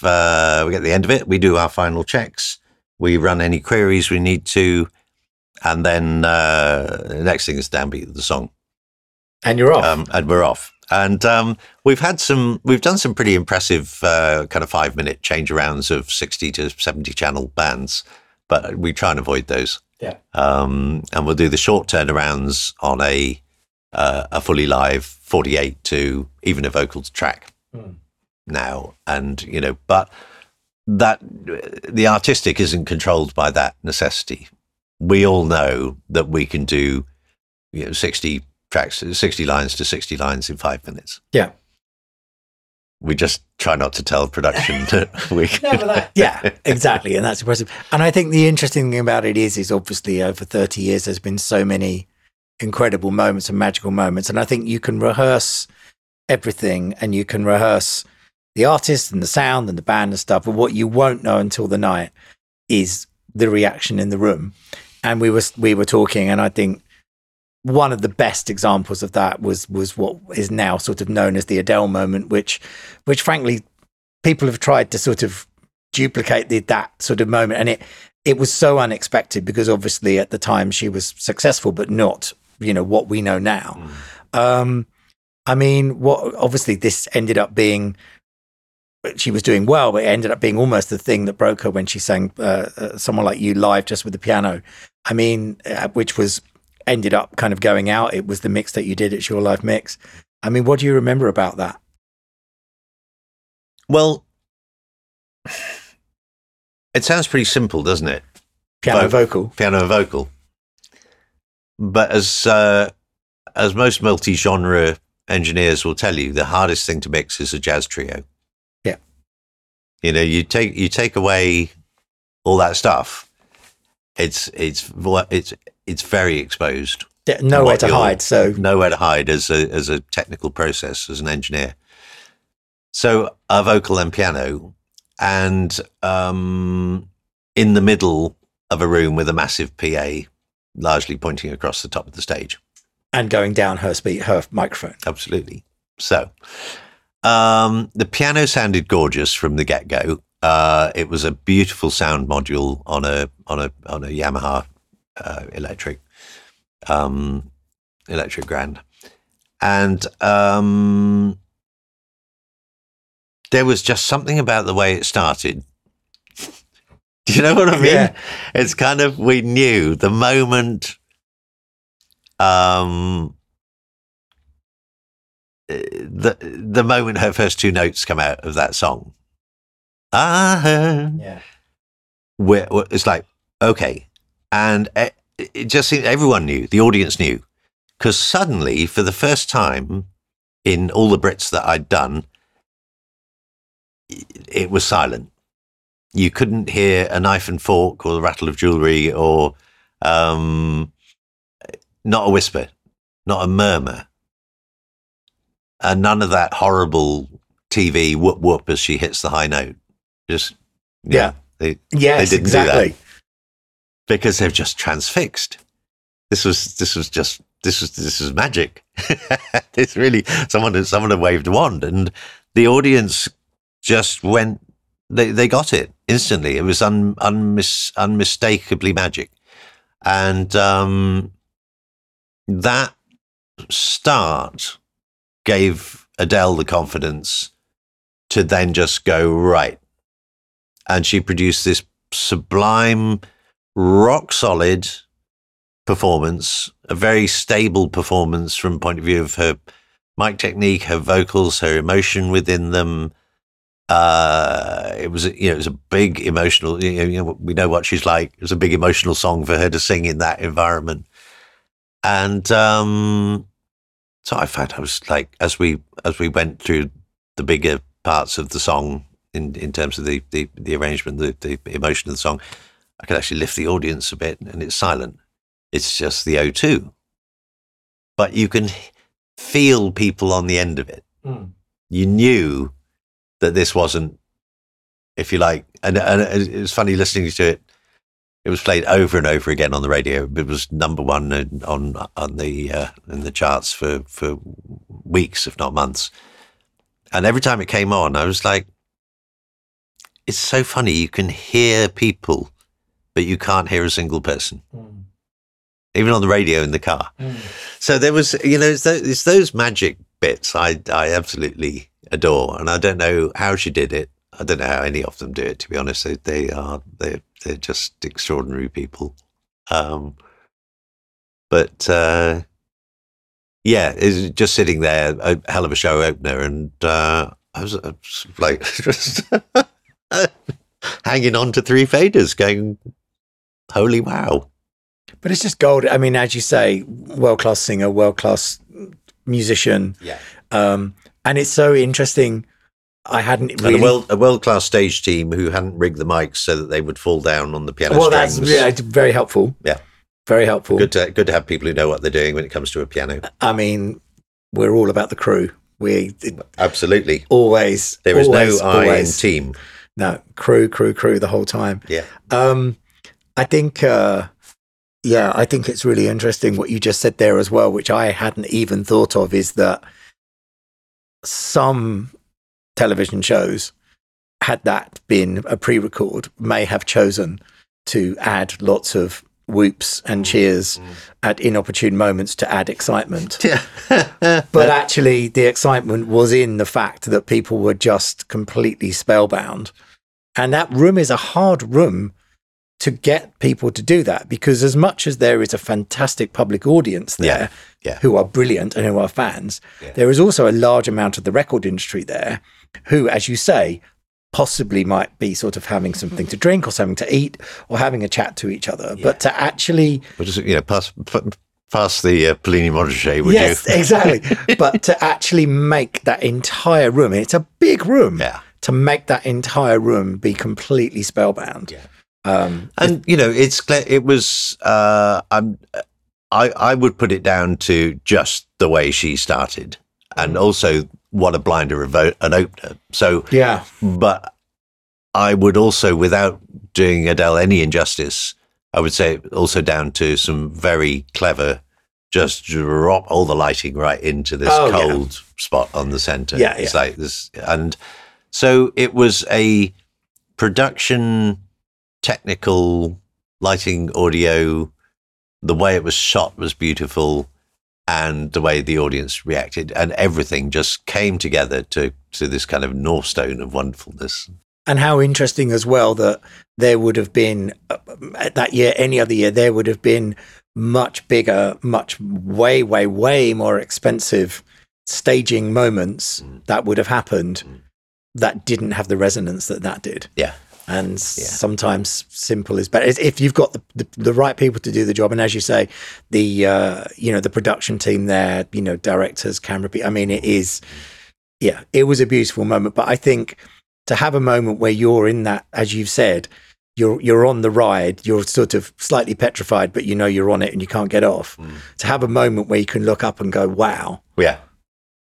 we get to the end of it. We do our final checks, we run any queries we need to, and then the next thing is downbeat of the song, and you're off, and we're off. And we've done some pretty impressive kind of 5-minute change arounds of 60 to 70 channel bands, but we try and avoid those. Yeah, and we'll do the short turnarounds on a fully live 48 to even a vocal track now. And, you know, but that the artistic isn't controlled by that necessity. We all know that we can do, you know, 60 tracks, 60 lines to 60 lines in 5 minutes. Yeah. We just try not to tell production that we can. No, that, yeah, exactly. And that's impressive. And I think the interesting thing about it is obviously over 30 years, there's been so many incredible moments and magical moments, and I think you can rehearse everything, and you can rehearse the artist and the sound and the band and stuff, but what you won't know until the night is the reaction in the room. And we were talking, and I think one of the best examples of that was what is now sort of known as the Adele moment, which frankly people have tried to sort of duplicate that sort of moment, and it was so unexpected because obviously at the time she was successful, but not, you know, what we know now. I mean, what obviously this ended up being, she was doing well, but it ended up being almost the thing that broke her when she sang Someone Like You live just with the piano. I mean, which was ended up kind of going out. It was the mix that you did. It's your live mix. I mean, what do you remember about that? Well, it sounds pretty simple, doesn't it? Piano and vocal. But as most multi-genre engineers will tell you, the hardest thing to mix is a jazz trio. Yeah. You know, you take away all that stuff, it's very exposed. Yeah, nowhere to hide. So nowhere to hide as a technical process, as an engineer. So a vocal and piano. And in the middle of a room with a massive PA, largely pointing across the top of the stage, and going down her microphone. Absolutely. So the piano sounded gorgeous from the get-go. It was a beautiful sound module on a Yamaha electric Grand, and there was just something about the way it started. Do you know what I mean? Yeah. It's kind of, we knew the moment the moment her first two notes come out of that song. It's like, okay. And it just seemed everyone knew, the audience knew. Because suddenly, for the first time in all the Brits that I'd done, it was silent. You couldn't hear a knife and fork or the rattle of jewellery, or not a whisper, not a murmur. And none of that horrible TV whoop whoop as she hits the high note. Just, yeah. They didn't do that. Because they've just transfixed. This was magic. It's really someone had waved a wand, and the audience just went. They got it instantly. It was unmistakably magic, and that start gave Adele the confidence to then just go right, and she produced this sublime, rock solid performance, a very stable performance from point of view of her mic technique, her vocals, her emotion within them. It was a big emotional, we know what she's like. It was a big emotional song for her to sing in that environment. And so I found I was like, as we went through the bigger parts of the song in terms of the arrangement, the emotion of the song, I could actually lift the audience a bit, and it's silent. It's just the O2. But you can feel people on the end of it. Mm. You knew that this wasn't, if you like, and it was funny listening to it. It was played over and over again on the radio. It was number one on the charts for weeks, if not months. And every time it came on, I was like, it's so funny. You can hear people, but you can't hear a single person. Mm. Even on the radio in the car. Mm. So there was, it's those magic bits I absolutely adore. And I don't know how she did it. I don't know how any of them do it, to be honest. They're just extraordinary people. It's just sitting there, a hell of a show opener. And I was like, just hanging on to three faders going, holy wow. But it's just gold. I mean, as you say, world-class singer, world-class musician. Yeah. And it's so interesting. I hadn't really... And a world-class stage team who hadn't rigged the mics so that they would fall down on the piano strings. Well, that's very helpful. Yeah. Very helpful. Good to have people who know what they're doing when it comes to a piano. I mean, we're all about the crew. Absolutely. Always. There is always, no I in team. No. Crew the whole time. Yeah. I think it's really interesting what you just said there as well, which I hadn't even thought of, is that some television shows, had that been a pre-record, may have chosen to add lots of whoops and cheers at inopportune moments to add excitement. Yeah. But actually, the excitement was in the fact that people were just completely spellbound. And that room is a hard room to get people to do that, because as much as there is a fantastic public audience there who are brilliant and who are fans, there is also a large amount of the record industry there who, as you say, possibly might be sort of having something to drink or something to eat or having a chat to each other. Yeah. But to actually... Well, just, pass the Pellini Montrachet, would you? Yes, exactly. But to actually make that entire room, and it's a big room, to make that entire room be completely spellbound. Yeah. I would put it down to just the way she started, and also what a blinder of an opener. So yeah, but I would also, without doing Adele any injustice, I would say also down to some very clever, just drop all the lighting right into this spot on the center. Yeah, it's like this, and so it was a production. Technical, lighting, audio, the way it was shot was beautiful, and the way the audience reacted, and everything just came together to this kind of North Stone of wonderfulness. And how interesting as well that there would have been that year, any other year, there would have been much bigger, way more expensive staging moments that would have happened that didn't have the resonance that did. Yeah. And sometimes simple is better. If you've got the right people to do the job, and as you say, the production team there, directors, camera people. I mean, it was a beautiful moment. But I think to have a moment where you're in that, as you've said, you're on the ride, you're sort of slightly petrified, but you're on it and you can't get off. Mm. To have a moment where you can look up and go, wow,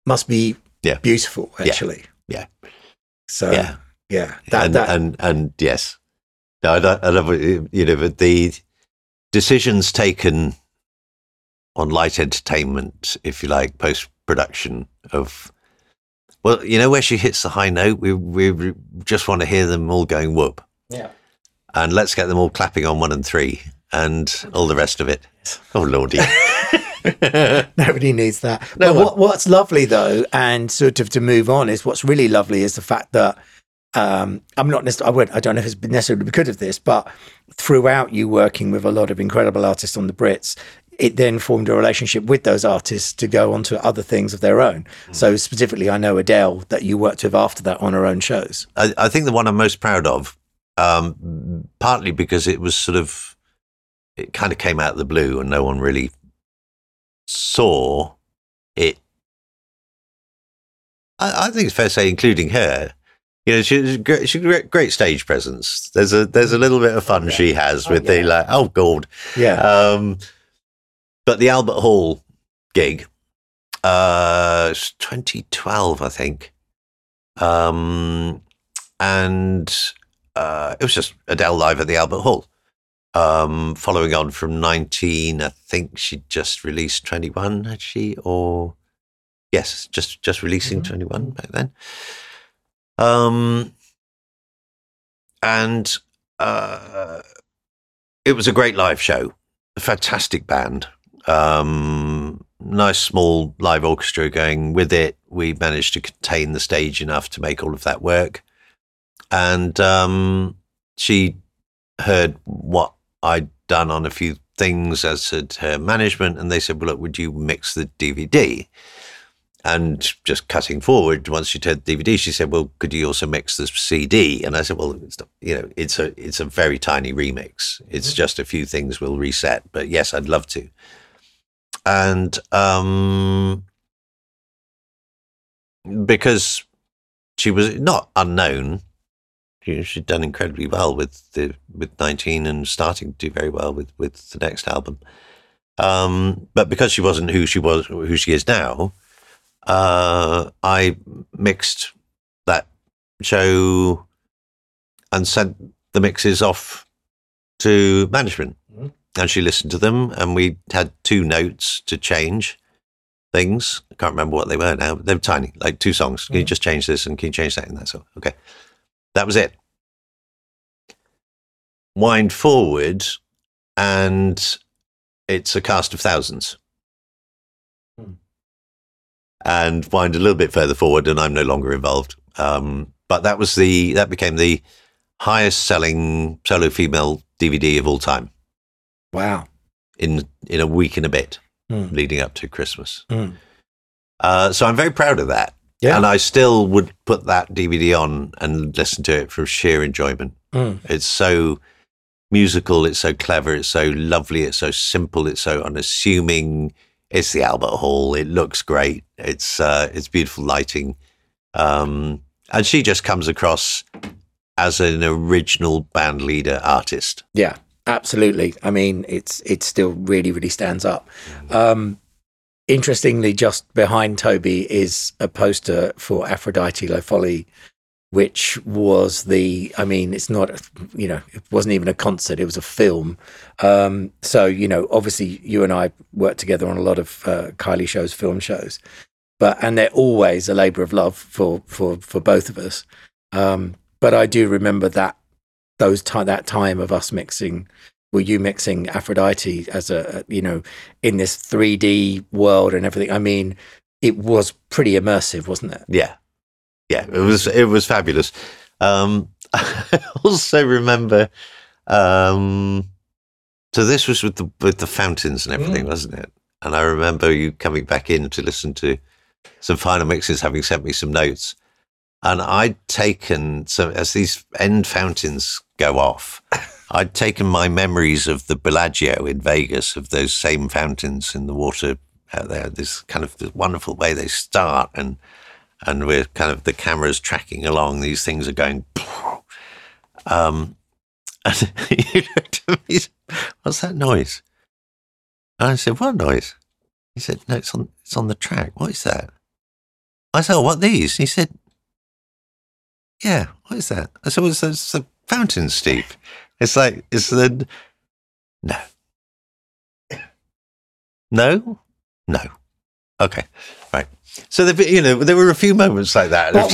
must be beautiful, actually. Yeah. So. Yeah. Yeah, and yes, I love it. But the decisions taken on light entertainment, if you like, post-production of, well, you know, where she hits the high note, we just want to hear them all going whoop. Yeah. And let's get them all clapping on 1 and 3 and all the rest of it. Oh, Lordy. Nobody needs that. No, but what's lovely, though, and sort of to move on, is what's really lovely is the fact that I don't know if it's necessarily because of this, but throughout you working with a lot of incredible artists on the Brits, it then formed a relationship with those artists to go on to other things of their own. Mm. So specifically, I know Adele, that you worked with after that on her own shows. I think the one I'm most proud of, partly because it was it kind of came out of the blue and no one really saw it. I think it's fair to say, including her, you know, she's great stage presence. There's a little bit of fun she has with the like, oh God. Yeah. But the Albert Hall gig, 2012, I think. It was just Adele live at the Albert Hall. Following on from 19, I think she just released 21, had she? Or, yes, just releasing 21 back then. It was a great live show, a fantastic band, nice small live orchestra going with it. We managed to contain the stage enough to make all of that work. And she heard what I'd done on a few things, as had her management, and they said, well, look, would you mix the DVD? And just cutting forward, once she'd heard the DVD, she said, well, could you also mix the CD? And I said, well, it's not, you know, it's a very tiny remix. It's just a few things we'll reset, but yes, I'd love to. And because she was not unknown, she'd done incredibly well with 19 and starting to do very well with the next album. But because she wasn't who she is now, I mixed that show and sent the mixes off to management. Mm-hmm. And she listened to them, and we had 2 notes to change things. I can't remember what they were now, but they were tiny, like 2 songs. Can you just change this, and can you change that, and that's all. Okay. That was it. Wind forward, and it's a cast of thousands. Mm. And wind a little bit further forward, and I'm no longer involved. But that became the highest-selling solo female DVD of all time. Wow! In a week and a bit, leading up to Christmas. Mm. So I'm very proud of that. Yeah. And I still would put that DVD on and listen to it for sheer enjoyment. Mm. It's so musical, it's so clever, it's so lovely, it's so simple, it's so unassuming. It's the Albert Hall. It looks great. It's beautiful lighting. And she just comes across as an original band leader artist. Yeah, absolutely. I mean, it still really, really stands up. Interestingly, just behind Toby is a poster for Aphrodite Low Folly, which was it wasn't even a concert, it was a film. So, you know, obviously you and I worked together on a lot of Kylie shows, film shows, and they're always a labor of love for both of us. But I do remember that time of us mixing. Were you mixing Aphrodite as in this 3D world and everything? I mean, it was pretty immersive, wasn't it? Yeah. Yeah, it was fabulous. I also remember, so this was with the fountains and everything, wasn't it? And I remember you coming back in to listen to some final mixes, having sent me some notes. And I'd taken, so as these end fountains go off, I'd taken my memories of the Bellagio in Vegas, of those same fountains in the water out there, this kind of this wonderful way they start, and we're kind of, the camera's tracking along, these things are going, and you looked at me, what's that noise? And I said, what noise? He said, no, it's on the track. What is that? I said, oh, what these? He said, yeah, what is that? I said, well, it's the fountain, Steve. It's like, no. No? No. Okay, right. So, there were a few moments like that. But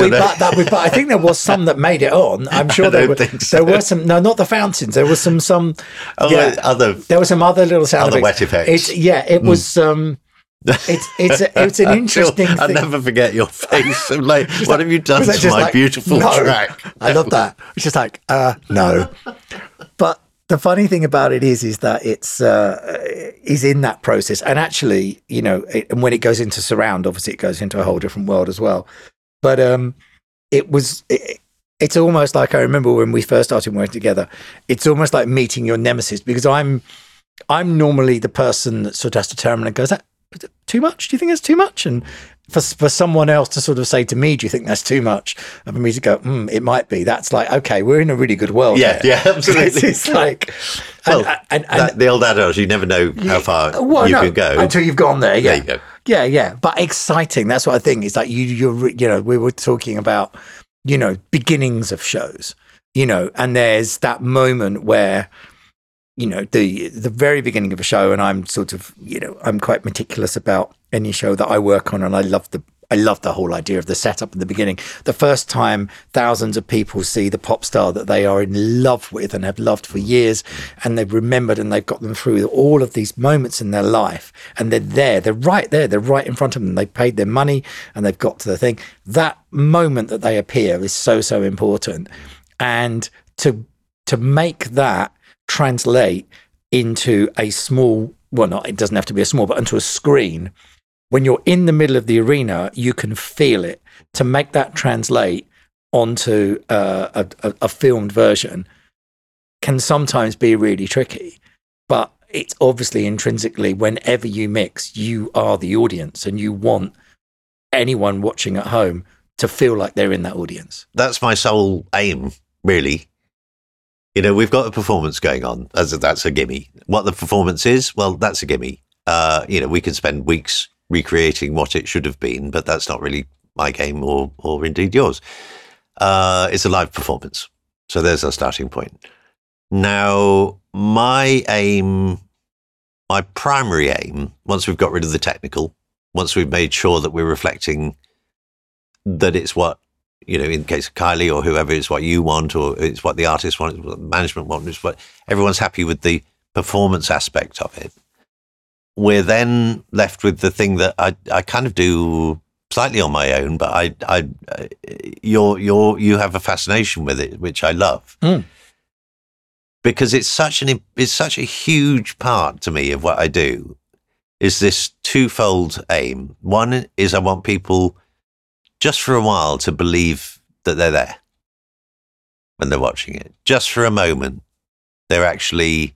I think there was some that made it on. I'm sure there were some. No, not the fountains. There was some. There were some other little sound effects. Wet effects. It was. It's an interesting thing. I'll never forget your face. I'm like, what have you done to my beautiful track? I love that. It's just like, no. But the funny thing about it is that it's in that process. And actually, and when it goes into surround, obviously it goes into a whole different world as well. But it's almost like, I remember when we first started working together, it's almost like meeting your nemesis, because I'm normally the person that sort of has to determine and goes, too much? Do you think that's too much? And for someone else to sort of say to me, do you think that's too much? And for me to go, it might be. That's like, okay, we're in a really good world. Yeah, absolutely. It's like... and the old adage, you never know how far can go. Until you've gone there, yeah. There you go. Yeah. But exciting, that's what I think. It's like, we were talking about, beginnings of shows, and there's that moment where... the very beginning of a show, and I'm sort of, I'm quite meticulous about any show that I work on, and I love the whole idea of the setup in the beginning. The first time thousands of people see the pop star that they are in love with and have loved for years, and they've remembered, and they've got them through all of these moments in their life, and they're right in front of them. They've paid their money and they've got to the thing. That moment that they appear is so, so important. And to make that translate into a small, it doesn't have to be a small, but onto a screen. When you're in the middle of the arena, you can feel it. To make that translate onto a filmed version can sometimes be really tricky, but it's obviously intrinsically, whenever you mix, you are the audience, and you want anyone watching at home to feel like they're in that audience. That's my sole aim, really. We've got a performance going on. That's a gimme. What the performance is, that's a gimme. We can spend weeks recreating what it should have been, but that's not really my game or indeed yours. It's a live performance. So there's our starting point. Now, my primary aim, once we've got rid of the technical, once we've made sure that we're reflecting that it's what, in the case of Kylie or whoever, it's what you want, or it's what the artist wants, it's what the management wants, it's what everyone's happy with the performance aspect of it. We're then left with the thing that I kind of do slightly on my own, but you have a fascination with it, which I love, because it's such a huge part to me of what I do. Is this twofold aim? One is I want people, just for a while, to believe that they're there when they're watching it. Just for a moment, they're actually,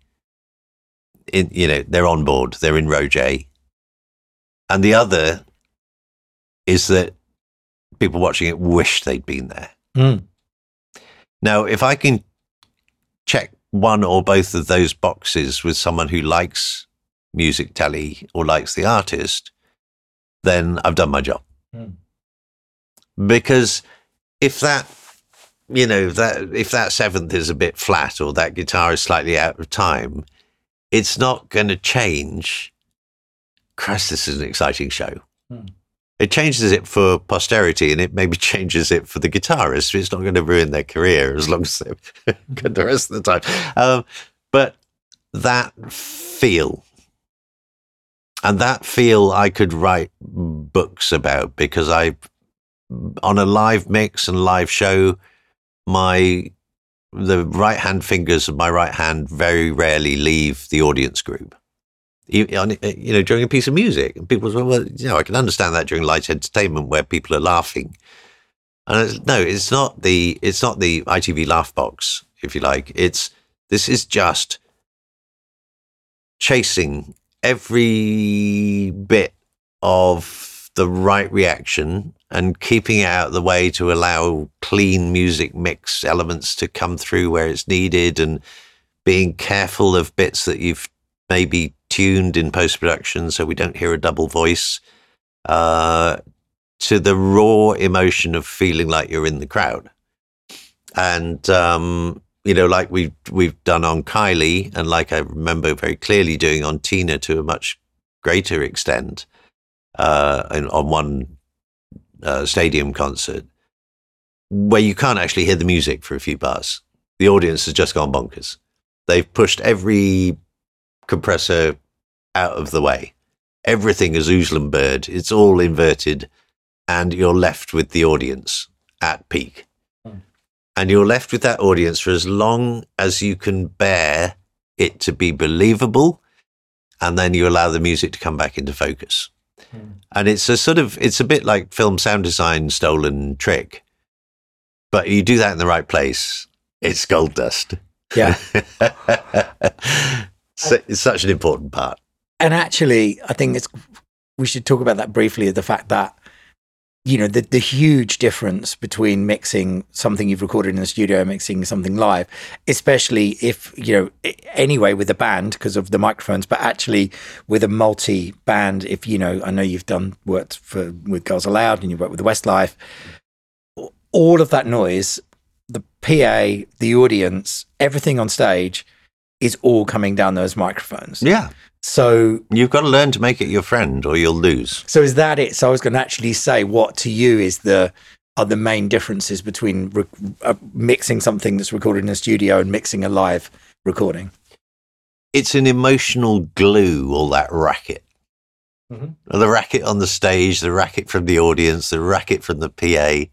they're on board, they're in row J. And the other is that people watching it wish they'd been there. Now, if I can check one or both of those boxes with someone who likes music telly or likes the artist, then I've done my job. Because if that seventh is a bit flat, or that guitar is slightly out of time, it's not going to change. Christ, this is an exciting show. It changes it for posterity, and it maybe changes it for the guitarist. It's not going to ruin their career as long as they've got the rest of the time. But that feel. And that feel I could write books about, because on a live mix and live show, the right hand fingers of my right hand very rarely leave the audience group. During a piece of music, and people say, I can understand that during light entertainment where people are laughing. And it's not the ITV laugh box, if you like. This is just chasing every bit of the right reaction and keeping it out of the way to allow clean music mix elements to come through where it's needed, and being careful of bits that you've maybe tuned in post-production so we don't hear a double voice, to the raw emotion of feeling like you're in the crowd. And, like we've done on Kylie, and like I remember very clearly doing on Tina to a much greater extent on one stadium concert where you can't actually hear the music for a few bars. The audience has just gone bonkers. They've pushed every compressor out of the way. Everything is Uzlenberg. It's all inverted, and you're left with the audience at peak. And you're left with that audience for as long as you can bear it to be believable, and then you allow the music to come back into focus. And it's a sort of, it's a bit like film sound design stolen trick, but you do that in the right place, it's gold dust. Yeah. So it's such an important part. And actually, I think we should talk about that briefly, the fact that, you know, the huge difference between mixing something you've recorded in the studio and mixing something live, especially if, you know, anyway with a band because of the microphones, but actually with a multi-band, if, you know, I know you've worked with Girls Aloud and you worked with Westlife, all of that noise, the PA, the audience, everything on stage is all coming down those microphones. Yeah. So you've got to learn to make it your friend or you'll lose. So is that it? So I was going to actually say, what to you is are the main differences between mixing something that's recorded in a studio and mixing a live recording? It's an emotional glue, all that racket. Mm-hmm. The racket on the stage, the racket from the audience, the racket from the PA.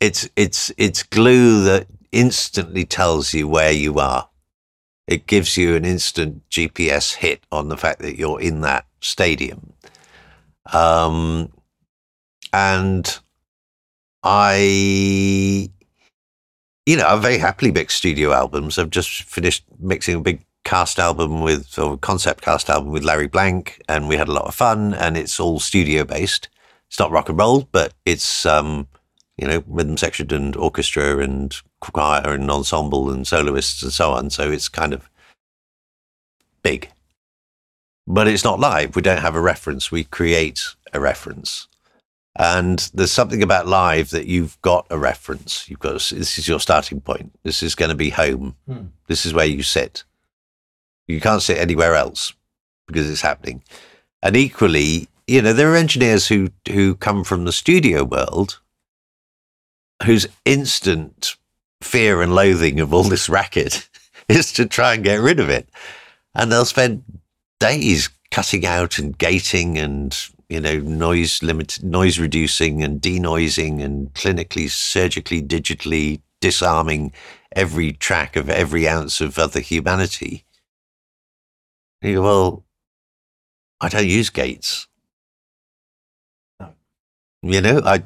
It's glue that instantly tells you where you are. It gives you an instant GPS hit on the fact that you're in that stadium. And I've very happily mixed studio albums. I've just finished mixing a big concept cast album with Larry Blank, and we had a lot of fun, and it's all studio based. It's not rock and roll, but it's, rhythm section and orchestra and choir and ensemble and soloists and so on. So it's kind of big. But it's not live. We don't have a reference. We create a reference. And there's something about live that you've got a reference. You've got, this is your starting point. This is going to be home. Hmm. This is where you sit. You can't sit anywhere else because it's happening. And equally, you know, there are engineers who come from the studio world whose instant fear and loathing of all this racket is to try and get rid of it. And they'll spend days cutting out and gating and, you know, noise reducing and denoising and clinically, surgically, digitally disarming every track of every ounce of other humanity. You go, well, I don't use gates. No. You know, I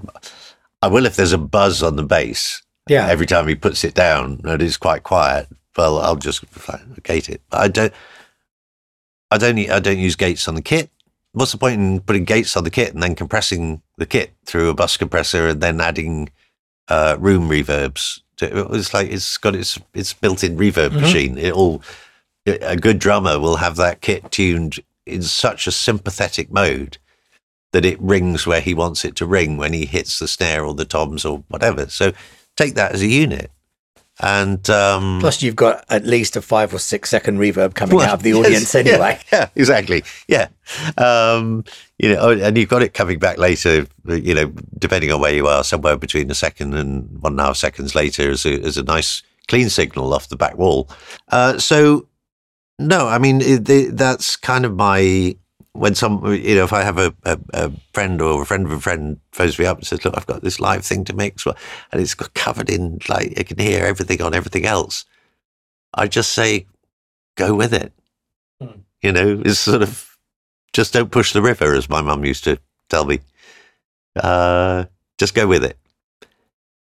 will if there's a buzz on the bass. Yeah. Every time he puts it down and it's quite quiet, well, I'll just gate it. But I don't use gates on the kit. What's the point in putting gates on the kit and then compressing the kit through a bus compressor and then adding room reverbs? It's like it's got its built-in reverb mm-hmm. machine. A good drummer will have that kit tuned in such a sympathetic mode that it rings where he wants it to ring when he hits the snare or the toms or whatever. So take that as a unit. And plus you've got at least a 5 or 6 second reverb coming out of the audience anyway. Yeah, exactly. Yeah. And you've got it coming back later, you know, depending on where you are, somewhere between a second and 1.5 seconds later is a nice clean signal off the back wall. That's kind of my... When if I have a friend or a friend of a friend phones me up and says, look, I've got this live thing to mix, and it's got covered in, like, you can hear everything on everything else, I just say, go with it. Mm. You know, it's sort of, just don't push the river, as my mum used to tell me. Just go with it.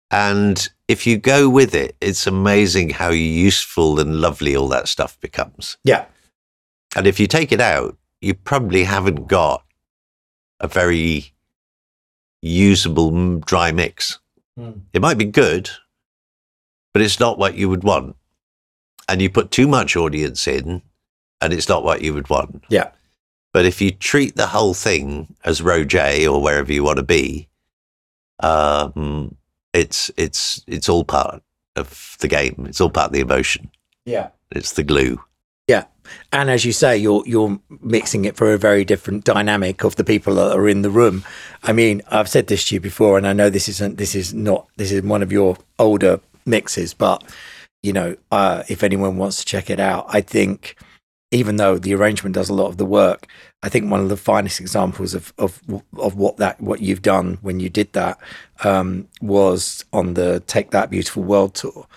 And if you go with it, it's amazing how useful and lovely all that stuff becomes. Yeah. And if you take it out, you probably haven't got a very usable dry mix. Mm. It might be good, but it's not what you would want. And you put too much audience in, and it's not what you would want. Yeah. But if you treat the whole thing as row J or wherever you want to be, it's all part of the game. It's all part of the emotion. Yeah. It's the glue. Yeah. And as you say, you're mixing it for a very different dynamic of the people that are in the room. I mean, I've said this to you before, and I know this is one of your older mixes, but you know, if anyone wants to check it out, I think even though the arrangement does a lot of the work, I think one of the finest examples of what you've done when you did that was on the Take That Beautiful World tour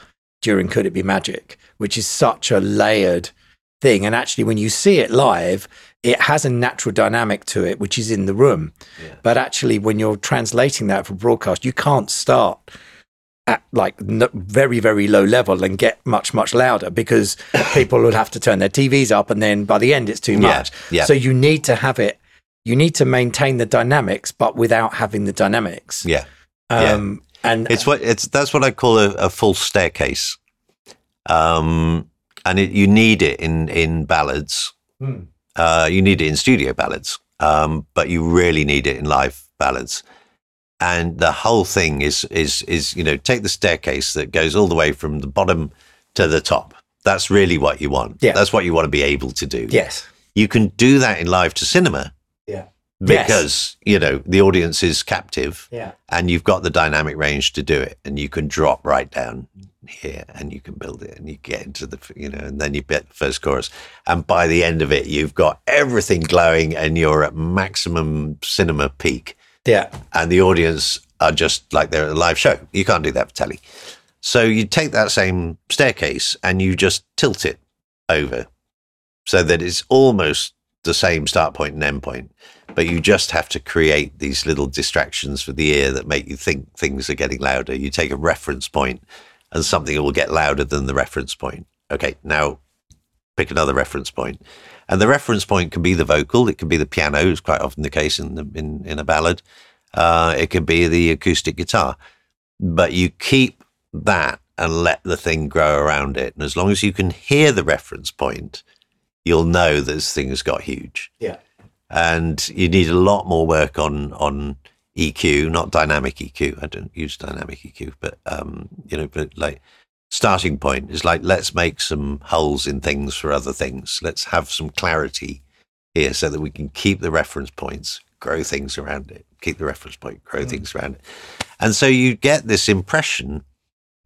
during Could It Be Magic, which is such a layered thing. And actually, when you see it live, it has a natural dynamic to it, which is in the room. Yeah. But actually, when you're translating that for broadcast, you can't start at very, very low level and get much, much louder, because people would have to turn their TVs up, and then by the end, it's too much. Yeah. So you need to have it. You need to maintain the dynamics, but without having the dynamics. Yeah. And that's what I call a full staircase. And you need it in ballads. Mm. You need it in studio ballads, but you really need it in live ballads. And the whole thing is take the staircase that goes all the way from the bottom to the top. That's really what you want. Yeah. That's what you want to be able to do. Yes. You can do that in live to cinema. Yeah. Because, the audience is captive. Yeah. And you've got the dynamic range to do it, and you can drop right down here, and you can build it, and you get into the and then you get the first chorus, and by the end of it you've got everything glowing and you're at maximum cinema peak. Yeah. And the audience are just like they're at a live show. You can't do that for telly. So you take that same staircase and you just tilt it over so that it's almost the same start point and end point, but you just have to create these little distractions for the ear that make you think things are getting louder. You take a reference point, and something will get louder than the reference point. Okay, now pick another reference point. And the reference point can be the vocal. It can be the piano, is quite often the case in a ballad. It can be the acoustic guitar. But you keep that and let the thing grow around it. And as long as you can hear the reference point, you'll know this thing's got huge. Yeah. And you need a lot more work on EQ, not dynamic EQ. I don't use dynamic EQ, but starting point is let's make some holes in things for other things. Let's have some clarity here so that we can keep the reference points, grow things around it, keep the reference point, grow things around it. And so you get this impression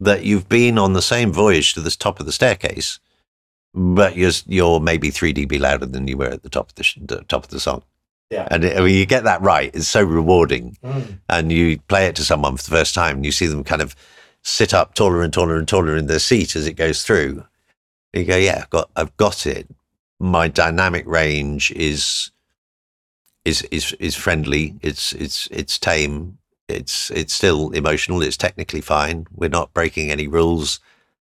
that you've been on the same voyage to the top of the staircase, but you're maybe 3 dB louder than you were at the top of the song. Yeah. And you get that right. It's so rewarding. Mm. And you play it to someone for the first time and you see them kind of sit up taller and taller and taller in their seat as it goes through. And you go, yeah, I've got it. My dynamic range is friendly. It's tame. It's still emotional. It's technically fine. We're not breaking any rules.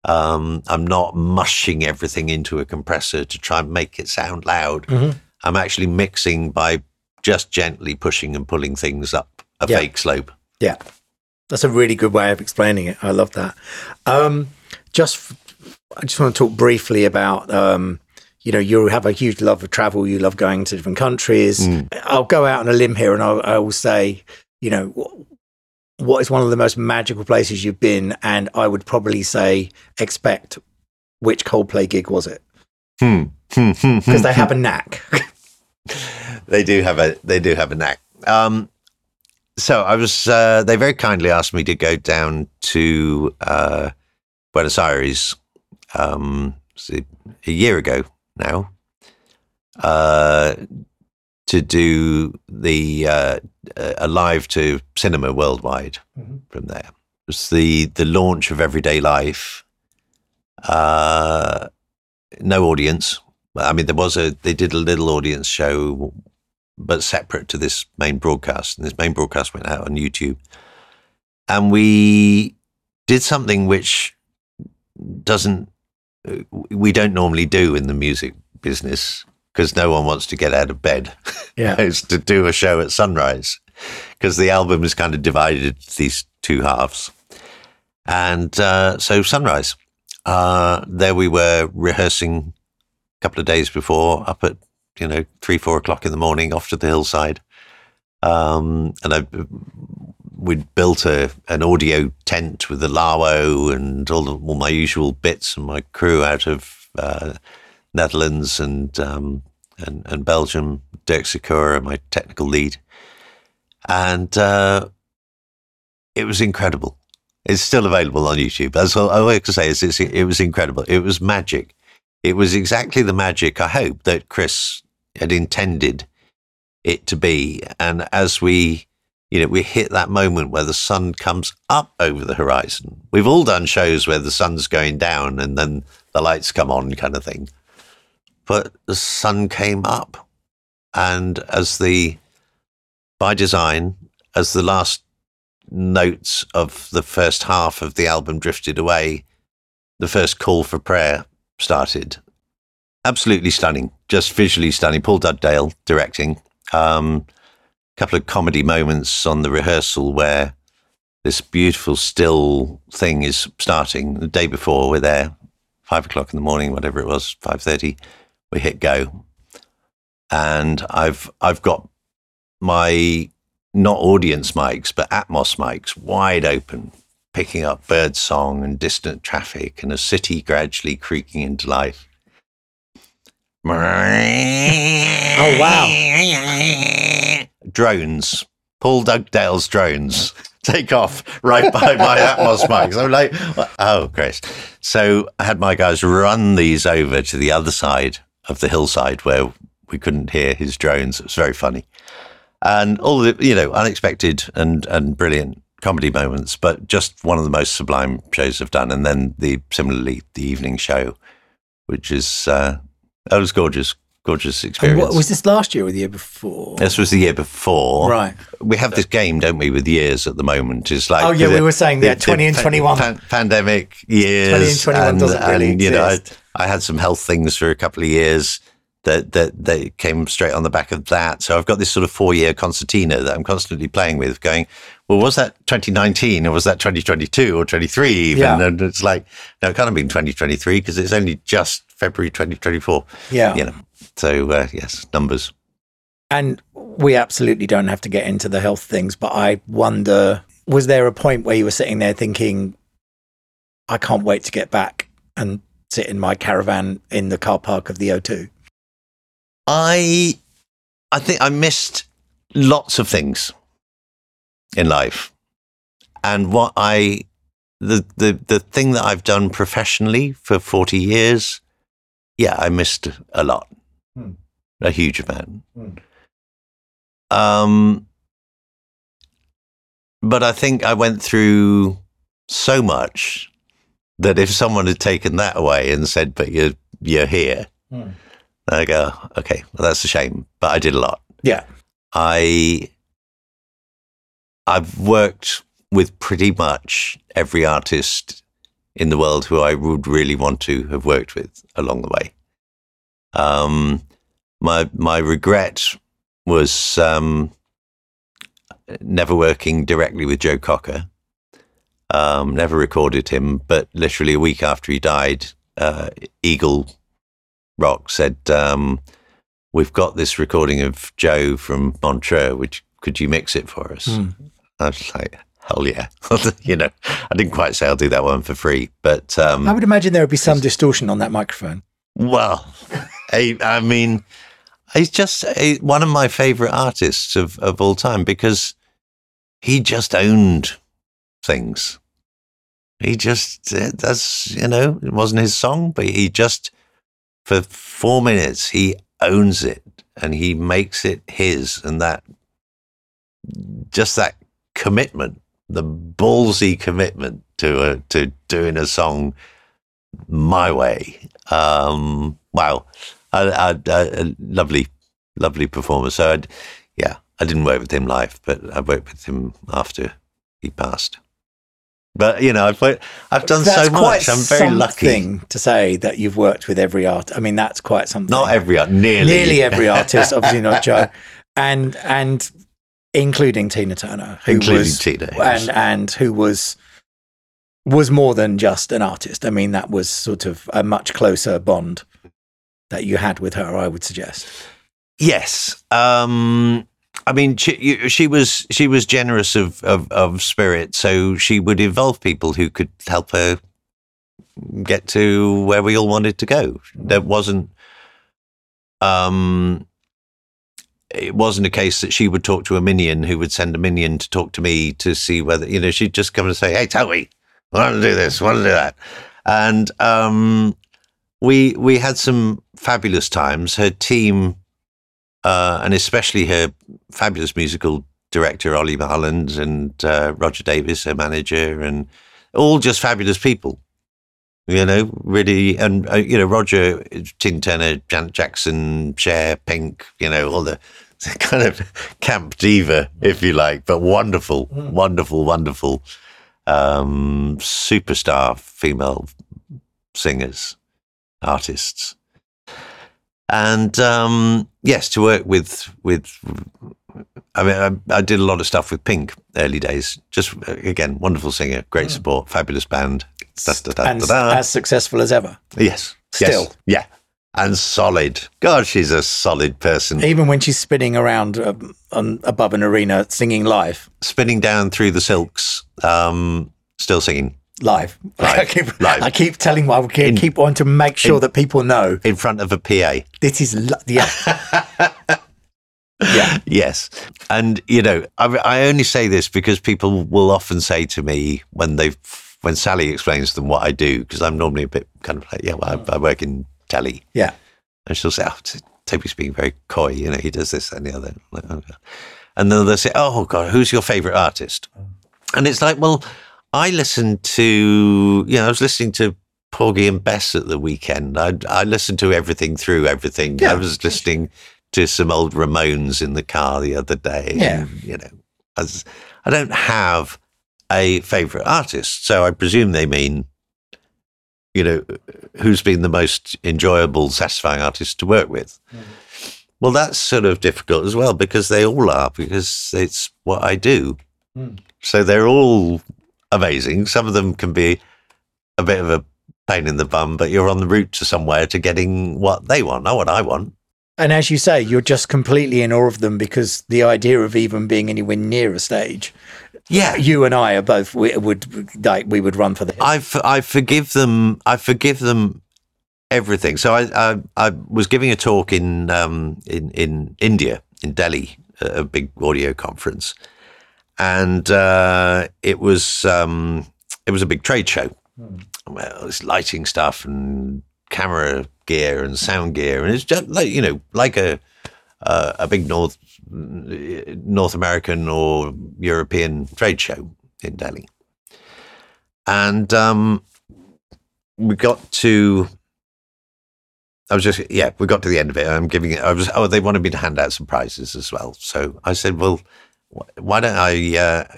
I'm not mushing everything into a compressor to try and make it sound loud. Mm-hmm. I'm actually mixing by just gently pushing and pulling things up a fake slope. Yeah. That's a really good way of explaining it. I love that. I just want to talk briefly about, you have a huge love of travel. You love going to different countries. Mm. I'll go out on a limb here and I will say, what is one of the most magical places you've been? And I would probably say, which Coldplay gig was it? Because they have a knack. They do have a knack. So I was. They very kindly asked me to go down to Buenos Aires a year ago now to do the Alive to Cinema Worldwide from there. It was the launch of Everyday Life. No audience. I mean, they did a little audience show, but separate to this main broadcast. And this main broadcast went out on YouTube. And we did something which we don't normally do in the music business, because no one wants to get out of bed. Yeah. It's to do a show at sunrise, because the album is kind of divided these two halves. And so sunrise. There we were rehearsing a couple of days before, up at 3-4 o'clock in the morning, off to the hillside, and we'd built an audio tent with the Laro and all my usual bits and my crew out of Netherlands and Belgium, Dirk Secura, my technical lead. And it was incredible. It's still available on YouTube. That's all I have to say is it was incredible. It was magic. It was exactly the magic, I hope, that Chris had intended it to be. And as we hit that moment where the sun comes up over the horizon. We've all done shows where the sun's going down and then the lights come on kind of thing. But the sun came up. And by design, as the last notes of the first half of the album drifted away, the first call for prayer started. Absolutely stunning, just visually stunning. Paul Dudale directing. Couple of comedy moments on the rehearsal where this beautiful still thing is starting. The day before, we're there, 5 o'clock in the morning, whatever it was, 5:30. We hit go, and I've got my not audience mics but Atmos mics wide open, picking up bird song and distant traffic and a city gradually creaking into life. Oh wow! Drones, Paul Dugdale's drones take off right by my Atmos mics. I'm like, oh, Chris. So I had my guys run these over to the other side of the hillside where we couldn't hear his drones. It was very funny. And all the, unexpected and brilliant comedy moments, but just one of the most sublime shows I've done. And then similarly, the evening show, which is, it was gorgeous. Gorgeous experience. And was this last year or the year before? This was the year before. Right. We have this game, don't we, with years at the moment. It's like... Oh, yeah, we were saying that 20 and 21. Pandemic years. 20 and 21 doesn't really exist. I had some health things for a couple of years that came straight on the back of that. So I've got this sort of 4-year concertina that I'm constantly playing with going, well, was that 2019 or was that 2022 or 23 even? Yeah. And it's like, no, it can't have been 2023 because it's only just February 2024. Yeah. So, yes, numbers. And we absolutely don't have to get into the health things, but I wonder, was there a point where you were sitting there thinking, I can't wait to get back and sit in my caravan in the car park of the O2? I think I missed lots of things in life. And what the thing that I've done professionally for 40 years, yeah, I missed a lot. A huge amount. But I think I went through so much that if someone had taken that away and said, but you're here, I go, okay, well, that's a shame, but I did a lot. Yeah. I've worked with pretty much every artist in the world who I would really want to have worked with along the way. My regret was never working directly with Joe Cocker. Never recorded him, but literally a week after he died, Eagle Rock said, "We've got this recording of Joe from Montreux. Could you mix it for us?" I was like, hell yeah. I didn't quite say I'll do that one for free, but I would imagine there would be some distortion on that microphone. Well, I mean, he's just one of my favorite artists of all time because he just owned things. He just, it wasn't his song, but he just, for 4 minutes, he owns it and he makes it his. And that, just that commitment, the ballsy commitment to doing a song my way. Wow. A lovely performer. So, I didn't work with him live, but I worked with him after he passed. But, I've done so much. I'm very lucky to say that you've worked with every artist. I mean, that's quite something. Not every artist, nearly every artist, obviously not Joe. And including Tina Turner. Who was more than just an artist. I mean, that was sort of a much closer bond that you had with her, I would suggest. Yes. I mean, she was generous of spirit, so she would involve people who could help her get to where we all wanted to go. There wasn't It wasn't a case that she would talk to a minion who would send a minion to talk to me to see whether, you know, she'd just come and say, hey, Toby, I want to do this, I want to do that. And we had some fabulous times. Her team, and especially her fabulous musical director, Ollie Marland, and Roger Davis, her manager, and all just fabulous people, you know, really. And, you know, Roger, Tina Turner, Janet Jackson, Cher, Pink, you know, all the kind of camp diva, if you like, but wonderful, wonderful, wonderful superstar female singers, artists. And yes, to work with I mean, I did a lot of stuff with Pink early days. Just, again, wonderful singer, great support, fabulous band. Da, da, da, and da, da. As successful as ever. Yes. Still. Yes. Yeah. And solid. God, she's a solid person. Even when she's spinning around above an arena singing live. Spinning down through the silks, still singing. Live. I keep telling, I keep wanting to make sure that people know. In front of a PA. This is, yeah. Yes. And, you know, I only say this because people will often say to me when Sally explains to them what I do, because I'm normally a bit kind of like, yeah, well, I work in telly. Yeah. And she'll say, oh, Toby's being very coy, you know, he does this and the other. And then they'll say, oh, God, who's your favourite artist? And it's like, well, I was listening to Porgy and Bess at the weekend. I listened to everything through everything. Yeah. I was listening to some old Ramones in the car the other day. Yeah. And, you know, I don't have a favourite artist, so I presume they mean, you know, who's been the most enjoyable, satisfying artist to work with. Mm. Well, that's sort of difficult as well, because they all are, because it's what I do. Mm. So they're all amazing. Some of them can be a bit of a pain in the bum, but you're on the route to somewhere to getting what they want, not what I want. And as you say, you're just completely in awe of them, because the idea of even being anywhere near a stage, yeah, you and I are both. We would run for the hills. I forgive them everything. So I was giving a talk in India, in Delhi, a big audio conference, and it was a big trade show. Well, it's lighting stuff and camera gear and sound gear, and it's just like, you know, like a big North American or European trade show in Delhi. And we got to the end of it. They wanted me to hand out some prizes as well. So I said, well, why don't I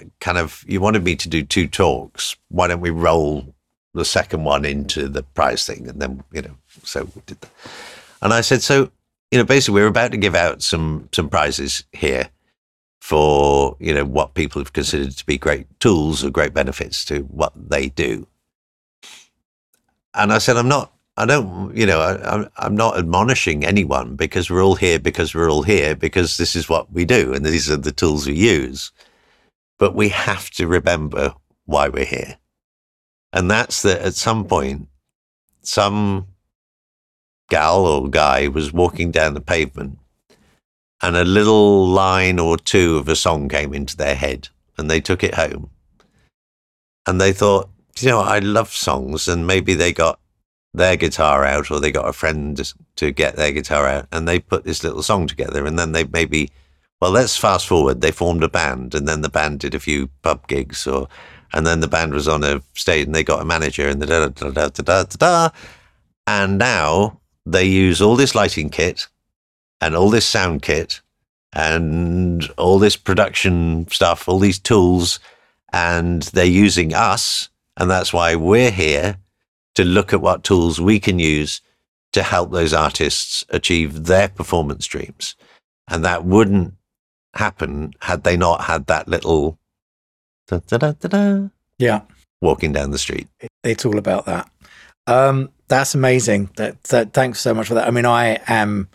you wanted me to do two talks. Why don't we roll the second one into the prize thing? And then, you know, so we did that. And I said, so, you know, basically we're about to give out some prizes here for, you know, what people have considered to be great tools or great benefits to what they do. And I said, I'm not admonishing anyone, because we're all here, because this is what we do and these are the tools we use. But we have to remember why we're here. And that's that at some point, some gal or guy was walking down the pavement and a little line or two of a song came into their head and they took it home. And they thought, you know, I love songs. And maybe they got their guitar out, or they got a friend to get their guitar out, and they put this little song together. And then they let's fast forward. They formed a band, and then the band did a few pub gigs and then the band was on a stage and they got a manager and the da da da da da da. And now they use all this lighting kit and all this sound kit and all this production stuff, all these tools, and they're using us. And that's why we're here, to look at what tools we can use to help those artists achieve their performance dreams. And that wouldn't happen had they not had that little da, da, da, da, da, yeah, walking down the street. It's all about that. That's amazing. Thanks so much for that. I mean, I am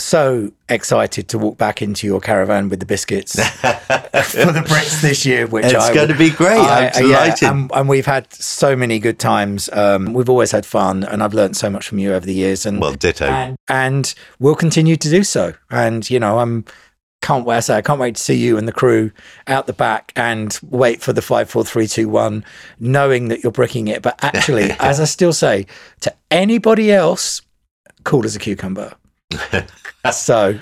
so excited to walk back into your caravan with the biscuits for the Brits this year, which it's going to be great. I'm delighted. Yeah, and we've had so many good times. We've always had fun, and I've learned so much from you over the years. And well, ditto. And we'll continue to do so. And you know, I can't wait to see you and the crew out the back and wait for the 5, 4, 3, 2, 1, knowing that you're bricking it. But actually, as I still say to anybody else, cool as a cucumber. So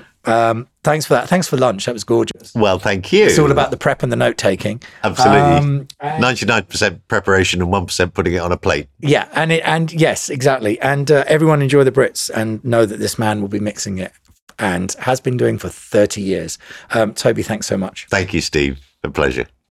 thanks for that. Thanks for lunch. That was gorgeous. Well, thank you. It's all about the prep and the note taking. Absolutely. 99% preparation and 1% putting it on a plate. Yeah, and yes, exactly. And everyone enjoy the Brits and know that this man will be mixing it and has been doing for 30 years. Toby, thanks so much. Thank you, Steve. A pleasure.